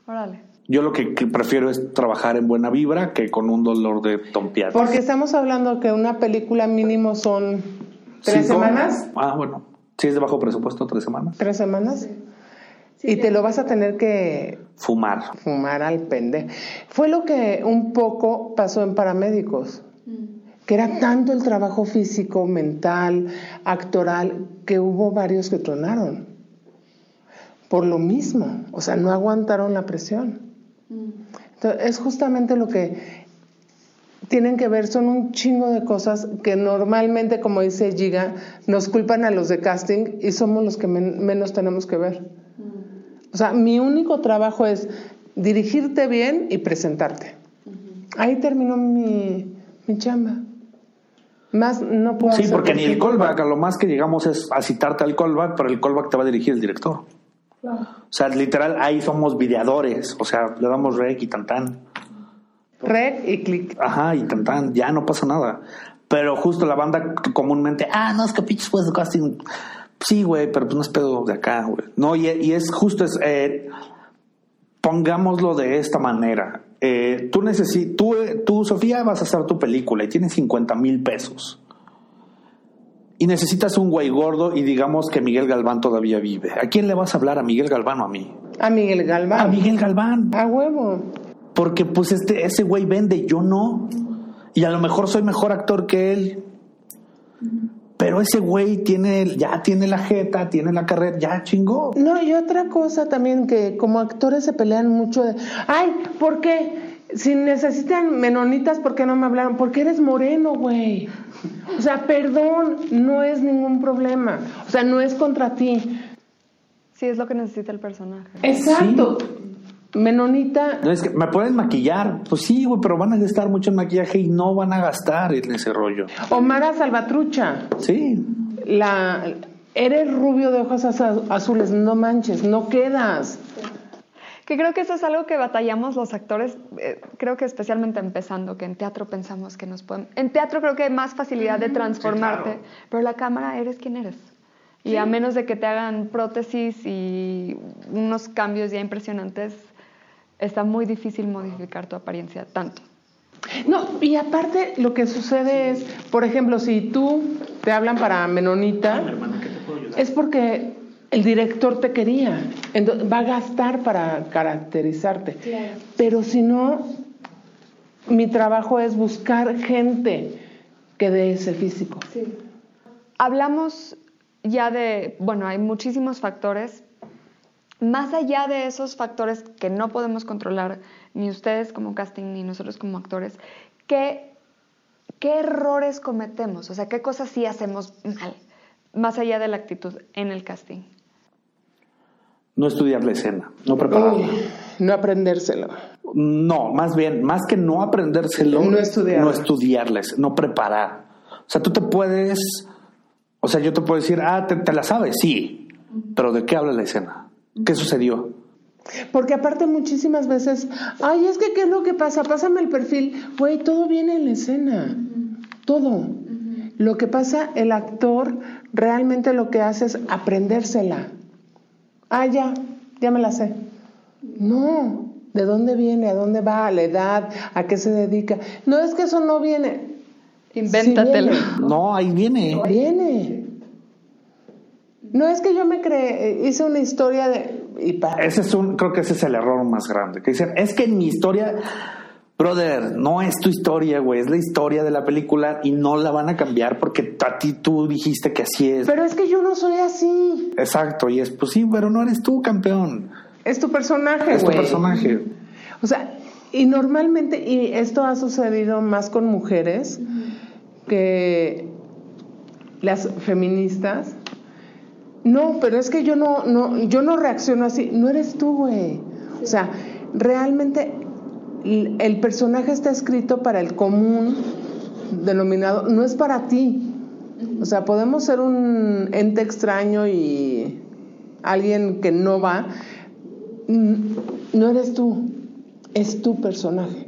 Órale. Yo lo que prefiero es trabajar en buena vibra que con un dolor de tompiadas. Porque estamos hablando que una película mínimo son 3 semanas. Bueno. Si es de bajo presupuesto, 3 semanas. 3 semanas. Sí. Y te lo vas a tener que... Fumar al pendejo. Fue lo que un poco pasó en Paramédicos. Que era tanto el trabajo físico, mental, actoral, que hubo varios que tronaron. Por lo mismo. O sea, no aguantaron la presión. Entonces, es justamente lo que tienen que ver. Son un chingo de cosas que normalmente, como dice Giga, nos culpan a los de casting y somos los que menos tenemos que ver. O sea, mi único trabajo es dirigirte bien y presentarte. Uh-huh. Ahí terminó mi chamba. Más no puedo hacer. Sí, porque ni el callback, a lo más que llegamos es a citarte al callback, pero el callback te va a dirigir el director. Claro. O sea, literal, ahí somos videadores. O sea, le damos rec y tantán. Rec y clic. Ajá, y tantán. Ya no pasa nada. Pero justo la banda comúnmente, no, es que pinches pues de casting... Sí, güey, pero pues no es pedo de acá, güey. No, y es justo, pongámoslo de esta manera. Tú, Sofía, vas a hacer tu película y tienes 50,000 pesos. Y necesitas un güey gordo y digamos que Miguel Galván todavía vive. ¿A quién le vas a hablar? ¿A Miguel Galván o a mí? A Miguel Galván. A Miguel Galván. A huevo. Porque pues ese güey vende, yo no. Y a lo mejor soy mejor actor que él. Pero ese güey ya tiene la jeta, tiene la carrera, ya chingó. No, y otra cosa también que como actores se pelean mucho de, ¿por qué? Si necesitan menonitas, ¿por qué no me hablaron? Porque eres moreno, güey. O sea, perdón, no es ningún problema. O sea, no es contra ti. Sí, es lo que necesita el personaje. Exacto. Sí. Menonita. No, es que me pueden maquillar. Pues sí, güey, pero van a gastar mucho en maquillaje y no van a gastar en ese rollo. Omara Salvatrucha. Sí. La eres rubio de ojos azules, no manches, no quedas. Que creo que eso es algo que batallamos los actores, creo que especialmente empezando, que en teatro pensamos que nos pueden... En teatro creo que hay más facilidad de transformarte, sí, claro, pero la cámara eres quien eres. Y sí, a menos de que te hagan prótesis y unos cambios ya impresionantes, está muy difícil modificar tu apariencia tanto. No, y aparte lo que sucede es, por ejemplo, si tú te hablan para Menonita, es porque el director te quería, entonces va a gastar para caracterizarte. Claro. Pero si no, mi trabajo es buscar gente que dé ese físico. Sí. Hablamos ya de, bueno, hay muchísimos factores. Más allá de esos factores que no podemos controlar, ni ustedes como casting, ni nosotros como actores, ¿qué errores cometemos? O sea, ¿qué cosas sí hacemos mal? Más allá de la actitud en el casting. No estudiar la escena, no prepararla. No aprendérselo. No, más bien, más que no aprendérselo, no estudiarla, no preparar. O sea, tú te puedes... O sea, yo te puedo decir, te la sabes, sí, pero ¿de qué habla la escena? ¿Qué sucedió? Porque aparte muchísimas veces, ay, es que ¿qué es lo que pasa? Pásame el perfil. Güey, todo viene en la escena, todo. Lo que pasa, el actor realmente lo que hace es aprendérsela. Ah, ya me la sé. No, ¿de dónde viene? ¿A dónde va? ¿A la edad? ¿A qué se dedica? No, es que eso no viene. Invéntatelo. Sí viene. No, ahí viene. No, ahí viene. No es que yo me hice una historia de... creo que ese es el error más grande. Que dicen, es que en mi historia, brother, no es tu historia, güey, es la historia de la película y no la van a cambiar porque a ti tú dijiste que así es. Pero es que yo no soy así. Exacto, y es, pues sí, pero no eres tú, campeón. Es tu personaje, es tu personaje. O sea, y normalmente, y esto ha sucedido más con mujeres, que las feministas... No, pero es que yo no reacciono así. No eres tú, güey. O sea, realmente el personaje está escrito para el común denominado, no es para ti. O sea, podemos ser un ente extraño y alguien que no va. No eres tú, es tu personaje.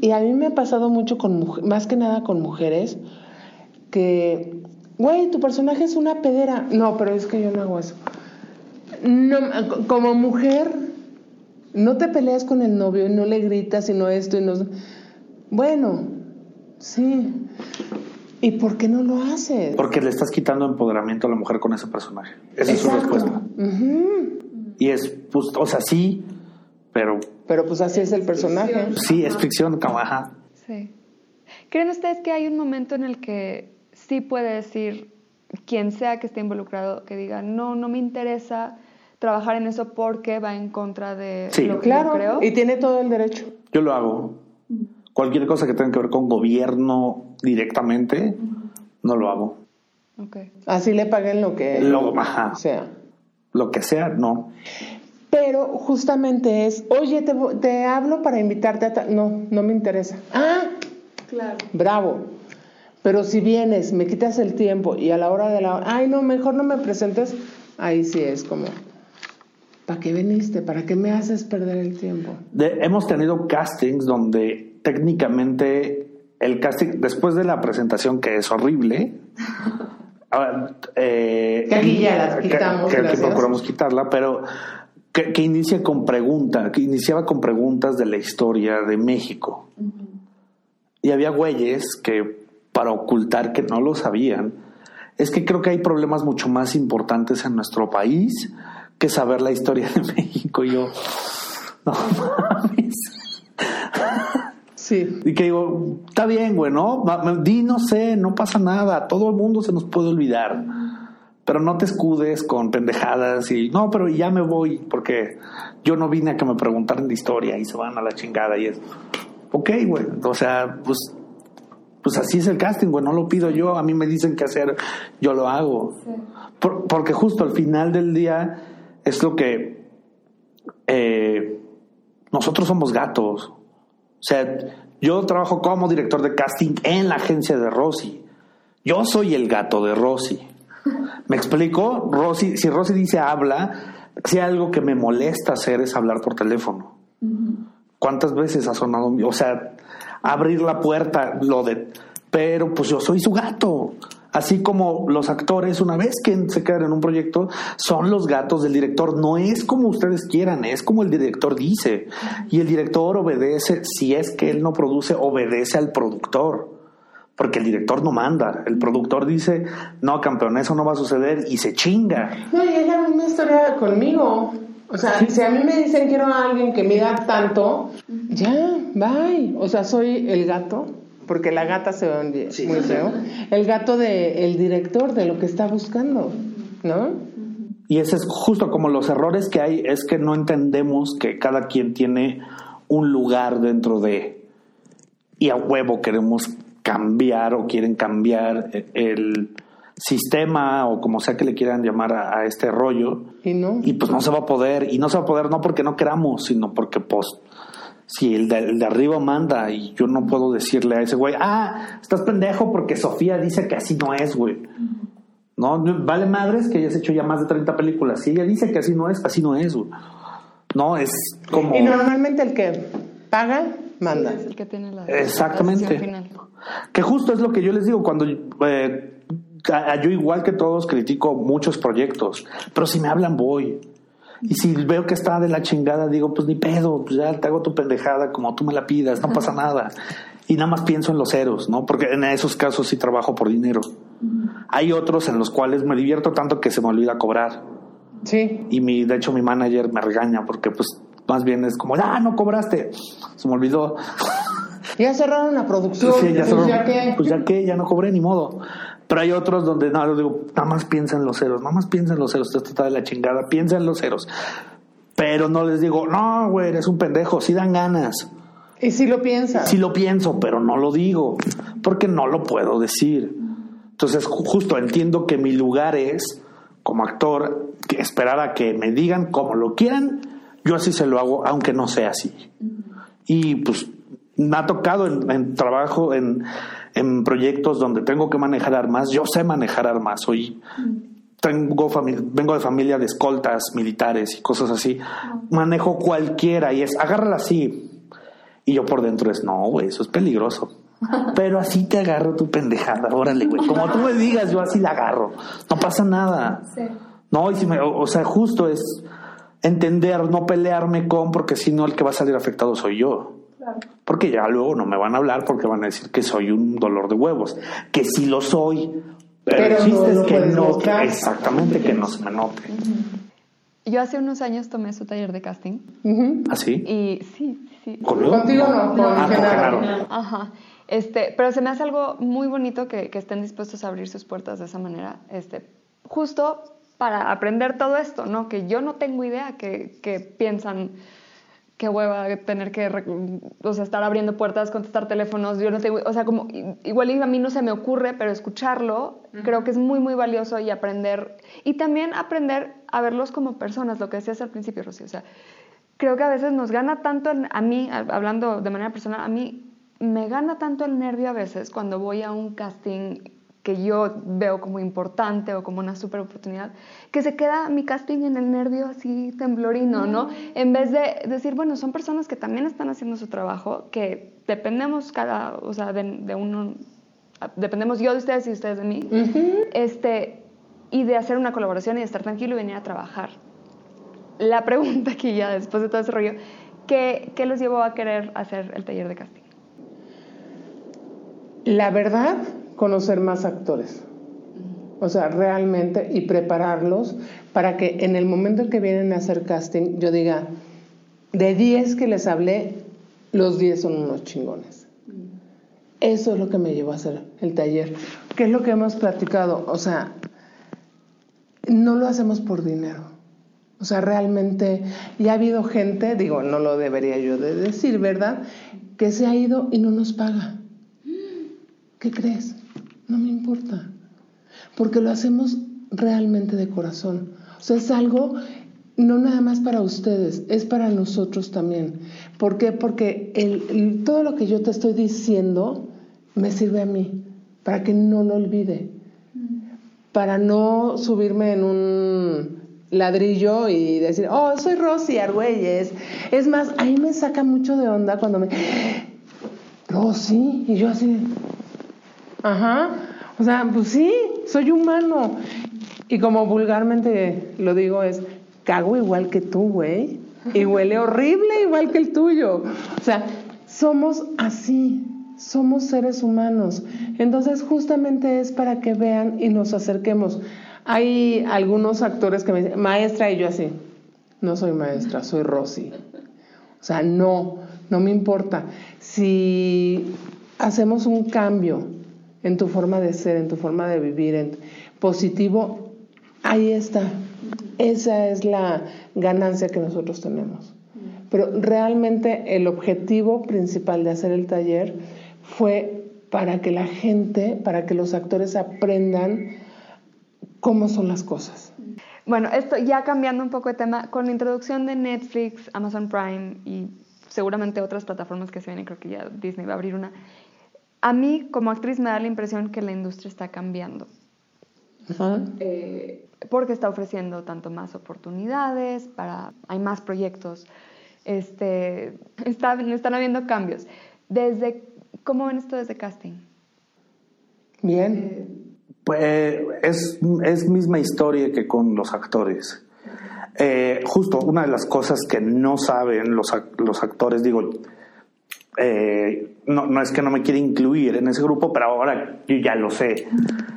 Y a mí me ha pasado mucho más que nada con mujeres que... Güey, tu personaje es una pedera. No, pero es que yo no hago eso. No, como mujer, no te peleas con el novio y no le gritas y no esto y no... Bueno, sí. ¿Y por qué no lo haces? Porque le estás quitando empoderamiento a la mujer con ese personaje. Esa es su respuesta. Y es, pues, o sea, sí, pero... Pero pues así es el personaje. Sí, es ficción, ajá. Sí. ¿Creen ustedes que hay un momento en el que... sí puede decir quien sea que esté involucrado, que diga, no me interesa trabajar en eso porque va en contra de lo que yo creo? Y tiene todo el derecho. Yo lo hago. Cualquier cosa que tenga que ver con gobierno directamente, no lo hago. Okay. Así le paguen lo que sea. Lo que sea, no. Pero justamente es, oye, te hablo para invitarte a... No me interesa. Ah, claro. Bravo. Pero si vienes, me quitas el tiempo y a la hora de la hora, ay, no, mejor no me presentes, ahí sí es como, ¿para qué viniste? ¿Para qué me haces perder el tiempo? Hemos tenido castings donde técnicamente el casting, después de la presentación, que es horrible, que aquí ya las quitamos, que procuramos quitarla, pero que inicia con preguntas, que iniciaba con preguntas de la historia de México. Y había güeyes que, para ocultar que no lo sabían, es que creo que hay problemas mucho más importantes en nuestro país que saber la historia de México. Y yo, no mames. Sí. Y que digo, está bien, güey, ¿no? Di, no sé, no pasa nada, todo el mundo se nos puede olvidar. Pero no te escudes con pendejadas y, no, pero ya me voy, porque yo no vine a que me preguntaran de historia y se van a la chingada. Y es, ok, güey, o sea, pues así es el casting, güey, no lo pido yo, a mí me dicen qué hacer, yo lo hago. Sí. Porque justo al final del día es lo que... nosotros somos gatos. O sea, yo trabajo como director de casting en la agencia de Rosy. Yo soy el gato de Rosy. ¿Me explico? Rosy, si Rosy dice habla, si algo que me molesta hacer es hablar por teléfono. Uh-huh. ¿Cuántas veces ha sonado? O sea, abrir la puerta, pero pues yo soy su gato. Así como los actores, una vez que se quedan en un proyecto, son los gatos del director. No es como ustedes quieran, es como el director dice. Y el director obedece, si es que él no produce, obedece al productor. Porque el director no manda, el productor dice, no, campeón, eso no va a suceder, y se chinga. No, y es la misma historia conmigo. O sea, sí. Si a mí me dicen quiero a alguien que mida tanto, ya, bye. O sea, soy el gato, porque la gata se ve sí, muy feo. Sí. El gato del director, de lo que está buscando, ¿no? Y ese es justo como los errores que hay, es que no entendemos que cada quien tiene un lugar dentro de... Y a huevo queremos cambiar o quieren cambiar el sistema o como sea que le quieran llamar a este rollo, y pues no se va a poder, y no se va a poder no porque no queramos, sino porque pues si el de arriba manda, y yo no puedo decirle a ese güey, estás pendejo porque Sofía dice que así no es, güey. No, vale madres que hayas hecho ya más de 30 películas, si ella dice que así no es, güey. No, es como... Y normalmente el que paga manda. Sí, es el que tiene la... Exactamente. Final. Que justo es lo que yo les digo cuando yo igual que todos critico muchos proyectos, pero si me hablan voy, y si veo que está de la chingada digo pues ni pedo, pues ya te hago tu pendejada como tú me la pidas, no pasa nada, y nada más pienso en los ceros, ¿no? Porque en esos casos sí trabajo por dinero. Hay otros en los cuales me divierto tanto que se me olvida cobrar. Sí. Y de hecho mi manager me regaña porque pues más bien es como, no cobraste, se me olvidó. Ya cerraron la producción. Sí, ya no cobré, ni modo. Pero hay otros donde nada más piensa en los ceros, esto está de la chingada, piensa en los ceros. Pero no les digo, no, güey, eres un pendejo, sí dan ganas. Y sí lo piensas. Sí lo pienso, pero no lo digo, porque no lo puedo decir. Entonces, justo entiendo que mi lugar es, como actor, que esperar a que me digan como lo quieran, yo así se lo hago, aunque no sea así. Y pues... Me ha tocado en trabajo, en proyectos donde tengo que manejar armas. Yo sé manejar armas. Hoy vengo de familia de escoltas militares y cosas así. Manejo cualquiera y es agárrala así. Y yo por dentro es, no, güey, eso es peligroso. Pero así te agarro tu pendejada. Órale, güey. Como tú me digas, yo así la agarro. No pasa nada. No, y si justo es entender, no pelearme porque si no el que va a salir afectado soy yo. Porque ya luego no me van a hablar porque van a decir que soy un dolor de huevos, que sí lo soy, pero el chiste es que no, exactamente, que no se me note. Yo hace unos años tomé su taller de casting. ¿Ah, sí? Y sí. ¿Contigo no? Claro. Ajá. Pero se me hace algo muy bonito que estén dispuestos a abrir sus puertas de esa manera, justo para aprender todo esto, ¿no? Que yo no tengo idea que piensan. Qué hueva tener que estar abriendo puertas, contestar teléfonos. Yo no tengo, como igual a mí no se me ocurre, pero escucharlo creo que es muy, muy valioso, y aprender. Y también aprender a verlos como personas, lo que decías al principio, Rosy. Creo que a veces nos gana tanto, a mí, hablando de manera personal, a mí me gana tanto el nervio a veces cuando voy a un casting que yo veo como importante o como una súper oportunidad, que se queda mi casting en el nervio así temblorino, ¿no? En vez de decir, bueno, son personas que también están haciendo su trabajo, que dependemos de uno, dependemos yo de ustedes y ustedes de mí, y de hacer una colaboración y de estar tranquilo y venir a trabajar. La pregunta aquí ya, después de todo ese rollo, ¿qué los llevó a querer hacer el taller de casting? La verdad... conocer más actores, realmente, y prepararlos para que en el momento en que vienen a hacer casting yo diga, de 10 que les hablé, los 10 son unos chingones. Eso es lo que me llevó a hacer el taller. ¿Qué es lo que hemos platicado? No lo hacemos por dinero. Realmente, y ha habido gente, no lo debería yo de decir, ¿verdad?, que se ha ido y no nos paga. ¿Qué crees? No me importa, porque lo hacemos realmente de corazón. Es algo no nada más para ustedes, es para nosotros también. ¿Por qué? Porque todo lo que yo te estoy diciendo me sirve a mí, para que no lo olvide. para no subirme en un ladrillo y decir, oh, soy Rosy Argüelles. Es más, ahí me saca mucho de onda cuando me... Rosy, y yo así... Ajá, o sea, pues sí, soy humano. Y como vulgarmente lo digo es, cago igual que tú, güey. Y huele horrible igual que el tuyo. O sea, somos así, somos seres humanos. Entonces justamente es para que vean y nos acerquemos. Hay algunos actores que me dicen, maestra, y yo así, no soy maestra, soy Rosy. O sea, no me importa. Si hacemos un cambio en tu forma de ser, en tu forma de vivir, en positivo, ahí está. Esa es la ganancia que nosotros tenemos. Pero realmente el objetivo principal de hacer el taller fue para que la gente, para que los actores aprendan cómo son las cosas. Bueno, esto ya cambiando un poco de tema, con la introducción de Netflix, Amazon Prime y seguramente otras plataformas que se vienen, creo que ya Disney va a abrir una. A mí, como actriz, me da la impresión que la industria está cambiando. Uh-huh. Porque está ofreciendo tanto más oportunidades, hay más proyectos, están habiendo cambios. ¿Cómo ven esto desde casting? Bien. Pues es misma historia que con los actores. Justo, una de las cosas que no saben los actores, digo... No es que no me quiera incluir en ese grupo, pero ahora yo ya lo sé.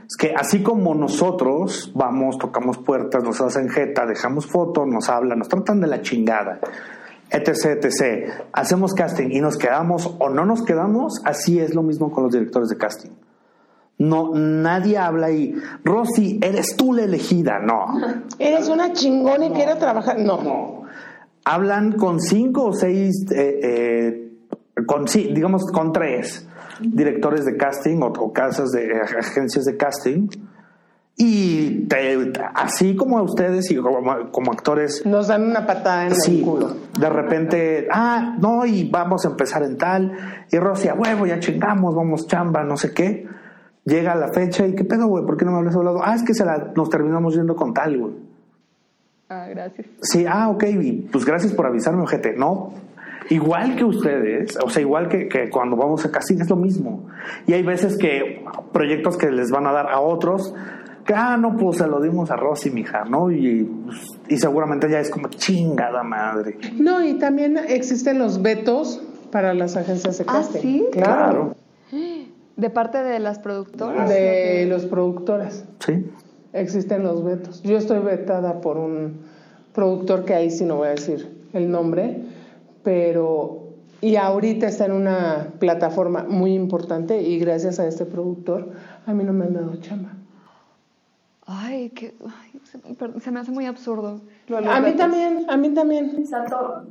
Es que así como nosotros vamos, tocamos puertas, nos hacen jeta, dejamos fotos, nos hablan, nos tratan de la chingada, etc, etc. Hacemos casting y nos quedamos o no nos quedamos, así es lo mismo con los directores de casting. No, nadie habla ahí, Rosy, eres tú la elegida, no. Eres una chingona y quiero trabajar, no. Hablan con 5 o 6... con 3 directores de casting o casas de agencias de casting, y así como a ustedes y como actores nos dan una patada en el culo de repente, y vamos a empezar en tal, y Rosy, a huevo, ya chingamos, vamos, chamba, no sé qué, llega la fecha y qué pedo, güey, ¿por qué no me hablas hablado? Es que nos terminamos yendo con tal, güey. Gracias. Sí, ok, pues gracias por avisarme, ojete. No, igual que ustedes, o sea, igual que cuando vamos a casting, es lo mismo. Y hay veces que proyectos que les van a dar a otros, que, no, pues se lo dimos a Rosy, mija, ¿no? Y seguramente ya es como chingada madre. No, y también existen los vetos para las agencias de casting. ¿Ah, sí? Claro. ¿De parte de las productoras? De los productoras. Sí. Existen los vetos. Yo estoy vetada por un productor que ahí sí no voy a decir el nombre, pero y ahorita está en una plataforma muy importante y gracias a este productor a mí no me han dado chamba. Se me hace muy absurdo. A mí también. Exacto,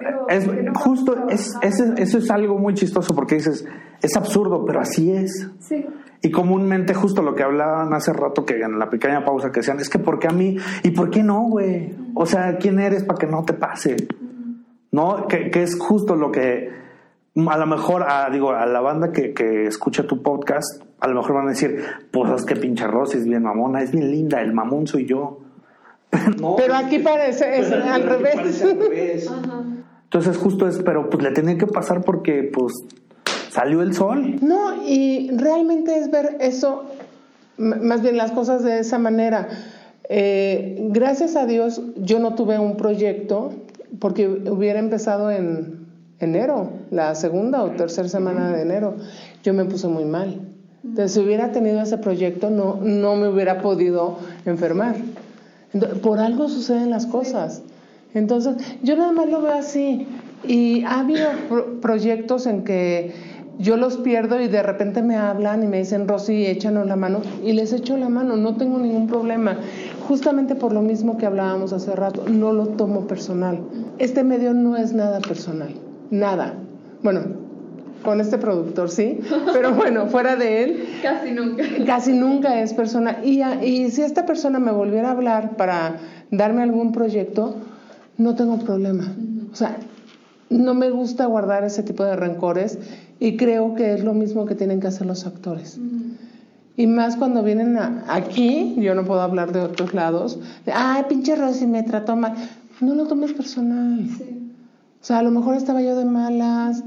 eso es algo muy chistoso porque dices, es absurdo, pero así es. Sí. Y comúnmente justo lo que hablaban hace rato, que en la pequeña pausa que decían, es que ¿por qué a mí? ¿Y por qué no, güey? O sea, ¿quién eres para que no te pase? No, que es justo lo que a lo mejor a la banda que escucha tu podcast, a lo mejor van a decir, pues es que pinche Rosy es bien mamona, es bien linda, el mamón soy yo. No, pero aquí parece es al revés. Ajá. Entonces justo es, pero pues le tenía que pasar porque pues salió el sol. No, y realmente es ver eso, más bien las cosas de esa manera. Gracias a Dios yo no tuve un proyecto, porque hubiera empezado en enero, la segunda o tercera semana de enero. Yo me puse muy mal. Entonces, si hubiera tenido ese proyecto, no me hubiera podido enfermar. Entonces, por algo suceden las cosas. Entonces, yo nada más lo veo así. Y ha habido proyectos en que yo los pierdo y de repente me hablan y me dicen, Rosy, échanos la mano. Y les echo la mano, no tengo ningún problema. Justamente por lo mismo que hablábamos hace rato, no lo tomo personal. Este medio no es nada personal, nada. Bueno, con este productor sí, pero bueno, fuera de él... Casi nunca es personal. Y si esta persona me volviera a hablar para darme algún proyecto, no tengo problema. O sea, no me gusta guardar ese tipo de rencores y creo que es lo mismo que tienen que hacer los actores. Y más cuando vienen aquí, yo no puedo hablar de otros lados, de, ay, pinche Rosy, me trató mal. No lo tomes personal. Sí. O sea, a lo mejor estaba yo de malas.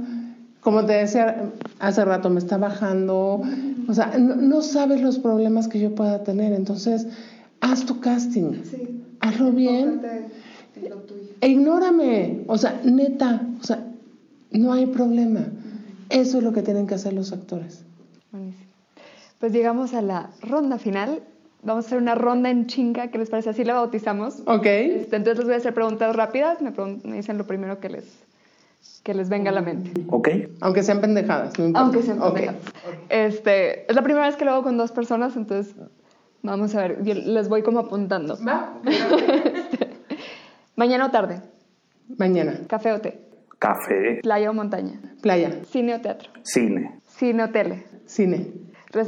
Como te decía hace rato, me está bajando. O sea, no sabes los problemas que yo pueda tener. Entonces, haz tu casting. Sí. Hazlo bien. En lo tuyo. E ignórame. O sea, neta. O sea, no hay problema. Eso es lo que tienen que hacer los actores. Buenísimo. Pues llegamos a la ronda final. Vamos a hacer una ronda en chinga, ¿qué les parece? Así la bautizamos. Ok. Entonces les voy a hacer preguntas rápidas. Me dicen lo primero que les venga a la mente. Ok. Aunque sean pendejadas, no importa. Aunque sean pendejadas. Okay. Es la primera vez que lo hago con dos personas, entonces vamos a ver. Yo les voy como apuntando. ¿Va? ¿Mañana o tarde? Mañana. ¿Café o té? Café. ¿Playa o montaña? Playa. ¿Cine o teatro? Cine. ¿Cine o tele? Cine.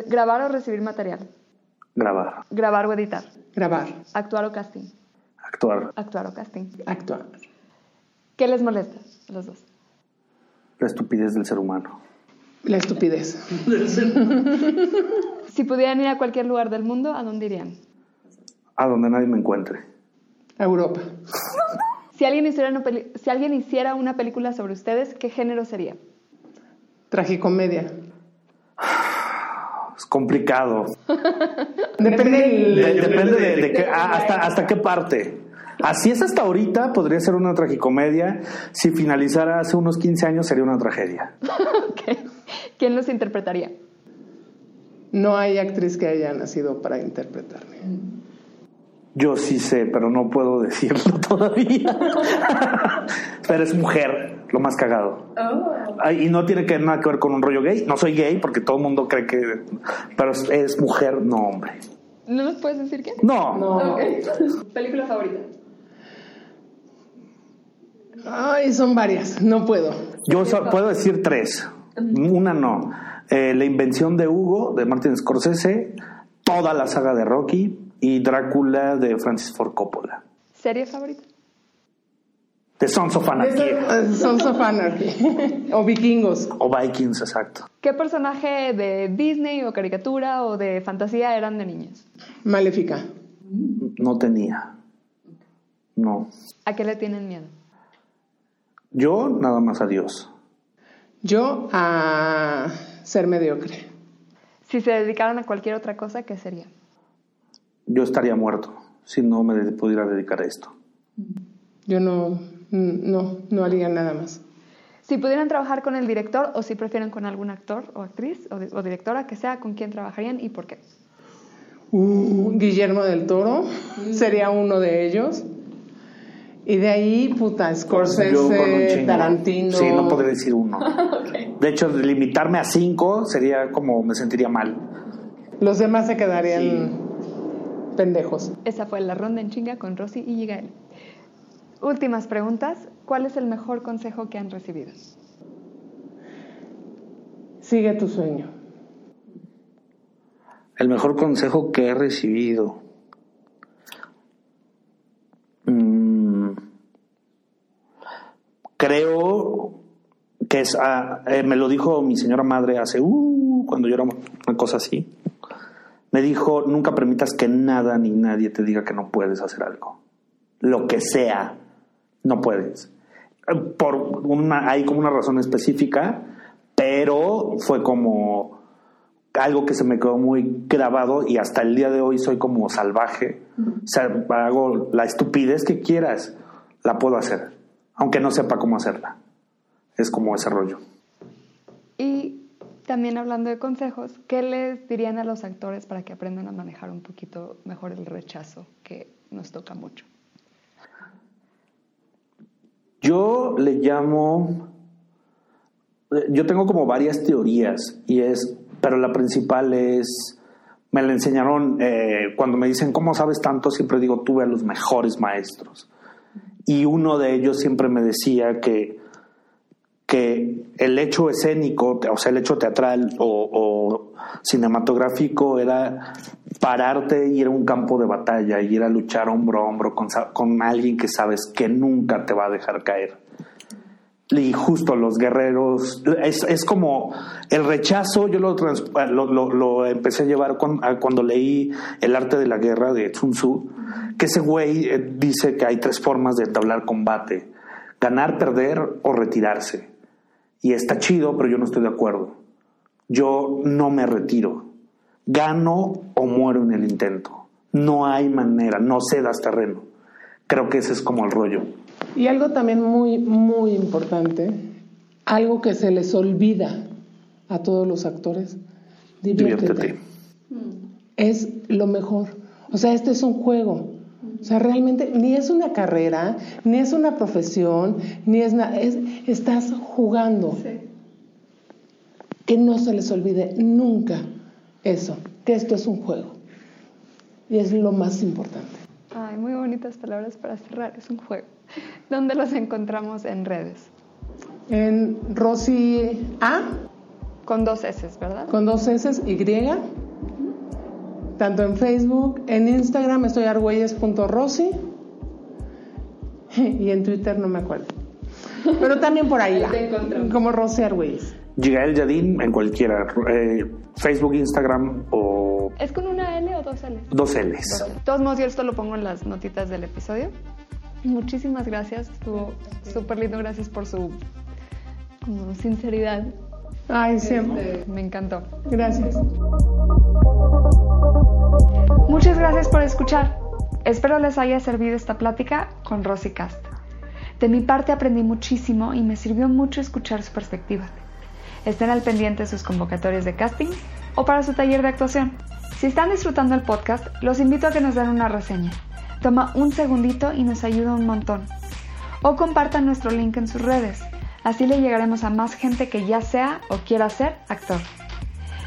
¿Grabar o recibir material? Grabar. ¿Grabar o editar? Grabar. ¿Actuar o casting? Actuar. ¿Actuar o casting? Actuar. ¿Qué les molesta a los dos? La estupidez del ser humano. La estupidez. Si pudieran ir a cualquier lugar del mundo, ¿a dónde irían? A donde nadie me encuentre. A Europa. Si alguien hiciera una película sobre ustedes, ¿qué género sería? Tragicomedia. Es complicado. Depende de qué, hasta qué parte. Así es hasta ahorita, podría ser una tragicomedia. Si finalizara hace unos 15 años, sería una tragedia. Okay. ¿Quién los interpretaría? No hay actriz que haya nacido para interpretarme. Yo sí sé, pero no puedo decirlo todavía. Pero es mujer, lo más cagado. Oh. Y no tiene nada que ver con un rollo gay. No soy gay porque todo el mundo cree que... Pero es mujer, no hombre. ¿No nos puedes decir qué? No. Okay. ¿Película favorita? Ay, son varias, no puedo. Yo puedo decir tres. Una no. La invención de Hugo, de Martin Scorsese. Toda la saga de Rocky. Y Drácula de Francis Ford Coppola. ¿Serie favorita? The Sons of Anarchy. Sons of Anarchy. O Vikingos. O Vikings, exacto. ¿Qué personaje de Disney o caricatura o de fantasía eran de niños? Maléfica. No tenía. No. ¿A qué le tienen miedo? Yo nada más a Dios. Yo a ser mediocre. Si se dedicaran a cualquier otra cosa, ¿qué sería? Yo estaría muerto si no me pudiera dedicar a esto. Yo no haría nada más. Si pudieran trabajar con el director o si prefieren con algún actor o actriz o directora que sea, ¿con quién trabajarían y por qué? Guillermo del Toro sería uno de ellos. Y de ahí, Scorsese, Tarantino. Sí, no podría decir uno. Okay. De hecho, limitarme a 5 sería como me sentiría mal. Los demás se quedarían pendejos. Esa fue la ronda en chinga con Rosy y Yigael. Últimas preguntas. ¿Cuál es el mejor consejo que han recibido? Sigue tu sueño. El mejor consejo que he recibido. Creo que es... me lo dijo mi señora madre hace... cuando yo era una cosa así. Me dijo, nunca permitas que nada ni nadie te diga que no puedes hacer algo. Lo que sea. No puedes. Hay como una razón específica, pero fue como algo que se me quedó muy grabado y hasta el día de hoy soy como salvaje. O sea, hago la estupidez que quieras, la puedo hacer, aunque no sepa cómo hacerla. Es como ese rollo. Y también hablando de consejos, ¿qué les dirían a los actores para que aprendan a manejar un poquito mejor el rechazo que nos toca mucho? Yo tengo como varias teorías, pero la principal es, me la enseñaron cuando me dicen, ¿cómo sabes tanto? Siempre digo, tuve a los mejores maestros. Y uno de ellos siempre me decía que el hecho escénico, o sea, el hecho teatral o cinematográfico era pararte y ir a un campo de batalla, y ir a luchar hombro a hombro con alguien que sabes que nunca te va a dejar caer. Y justo los guerreros, es como el rechazo, yo lo empecé a llevar cuando leí El arte de la guerra de Sun Tzu, que ese güey dice que hay tres formas de entablar combate: ganar, perder o retirarse. Y está chido, pero yo no estoy de acuerdo. Yo no me retiro. Gano o muero en el intento. No hay manera, no cedas terreno. Creo que ese es como el rollo. Y algo también muy, muy importante, algo que se les olvida a todos los actores: diviértete. Es lo mejor. O sea, este es un juego. O sea, realmente ni es una carrera, ni es una profesión, ni es nada. Estás jugando. Sí. Que no se les olvide nunca eso, que esto es un juego. Y es lo más importante. Ay, muy bonitas palabras para cerrar. Es un juego. ¿Dónde los encontramos en redes? En Rosy A. Con dos S, ¿verdad? Con dos S, Y. Tanto en Facebook, en Instagram estoy argüelles.rosy. Y en Twitter no me acuerdo. Pero también por ahí va, como Rosy Argüelles. Yigael Yadin en cualquiera. Facebook, Instagram o... ¿Es con una L o dos Ls? Dos Ls. De todos modos, yo esto lo pongo en las notitas del episodio. Muchísimas gracias, estuvo súper lindo, gracias por su como sinceridad. Ay, siempre. Me encantó. Gracias. Muchas gracias por escuchar. Espero les haya servido esta plática con Rosy Cast. De mi parte aprendí muchísimo y me sirvió mucho escuchar su perspectiva. Estén al pendiente de sus convocatorias de casting o para su taller de actuación. Si están disfrutando el podcast, los invito a que nos den una reseña. Toma un segundito y nos ayuda un montón. O compartan nuestro link en sus redes. Así le llegaremos a más gente que ya sea o quiera ser actor.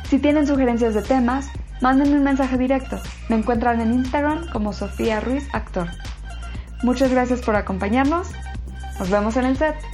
Si tienen sugerencias de temas, mándenme un mensaje directo. Me encuentran en Instagram como Sofía Ruiz Actor. Muchas gracias por acompañarnos. Nos vemos en el set.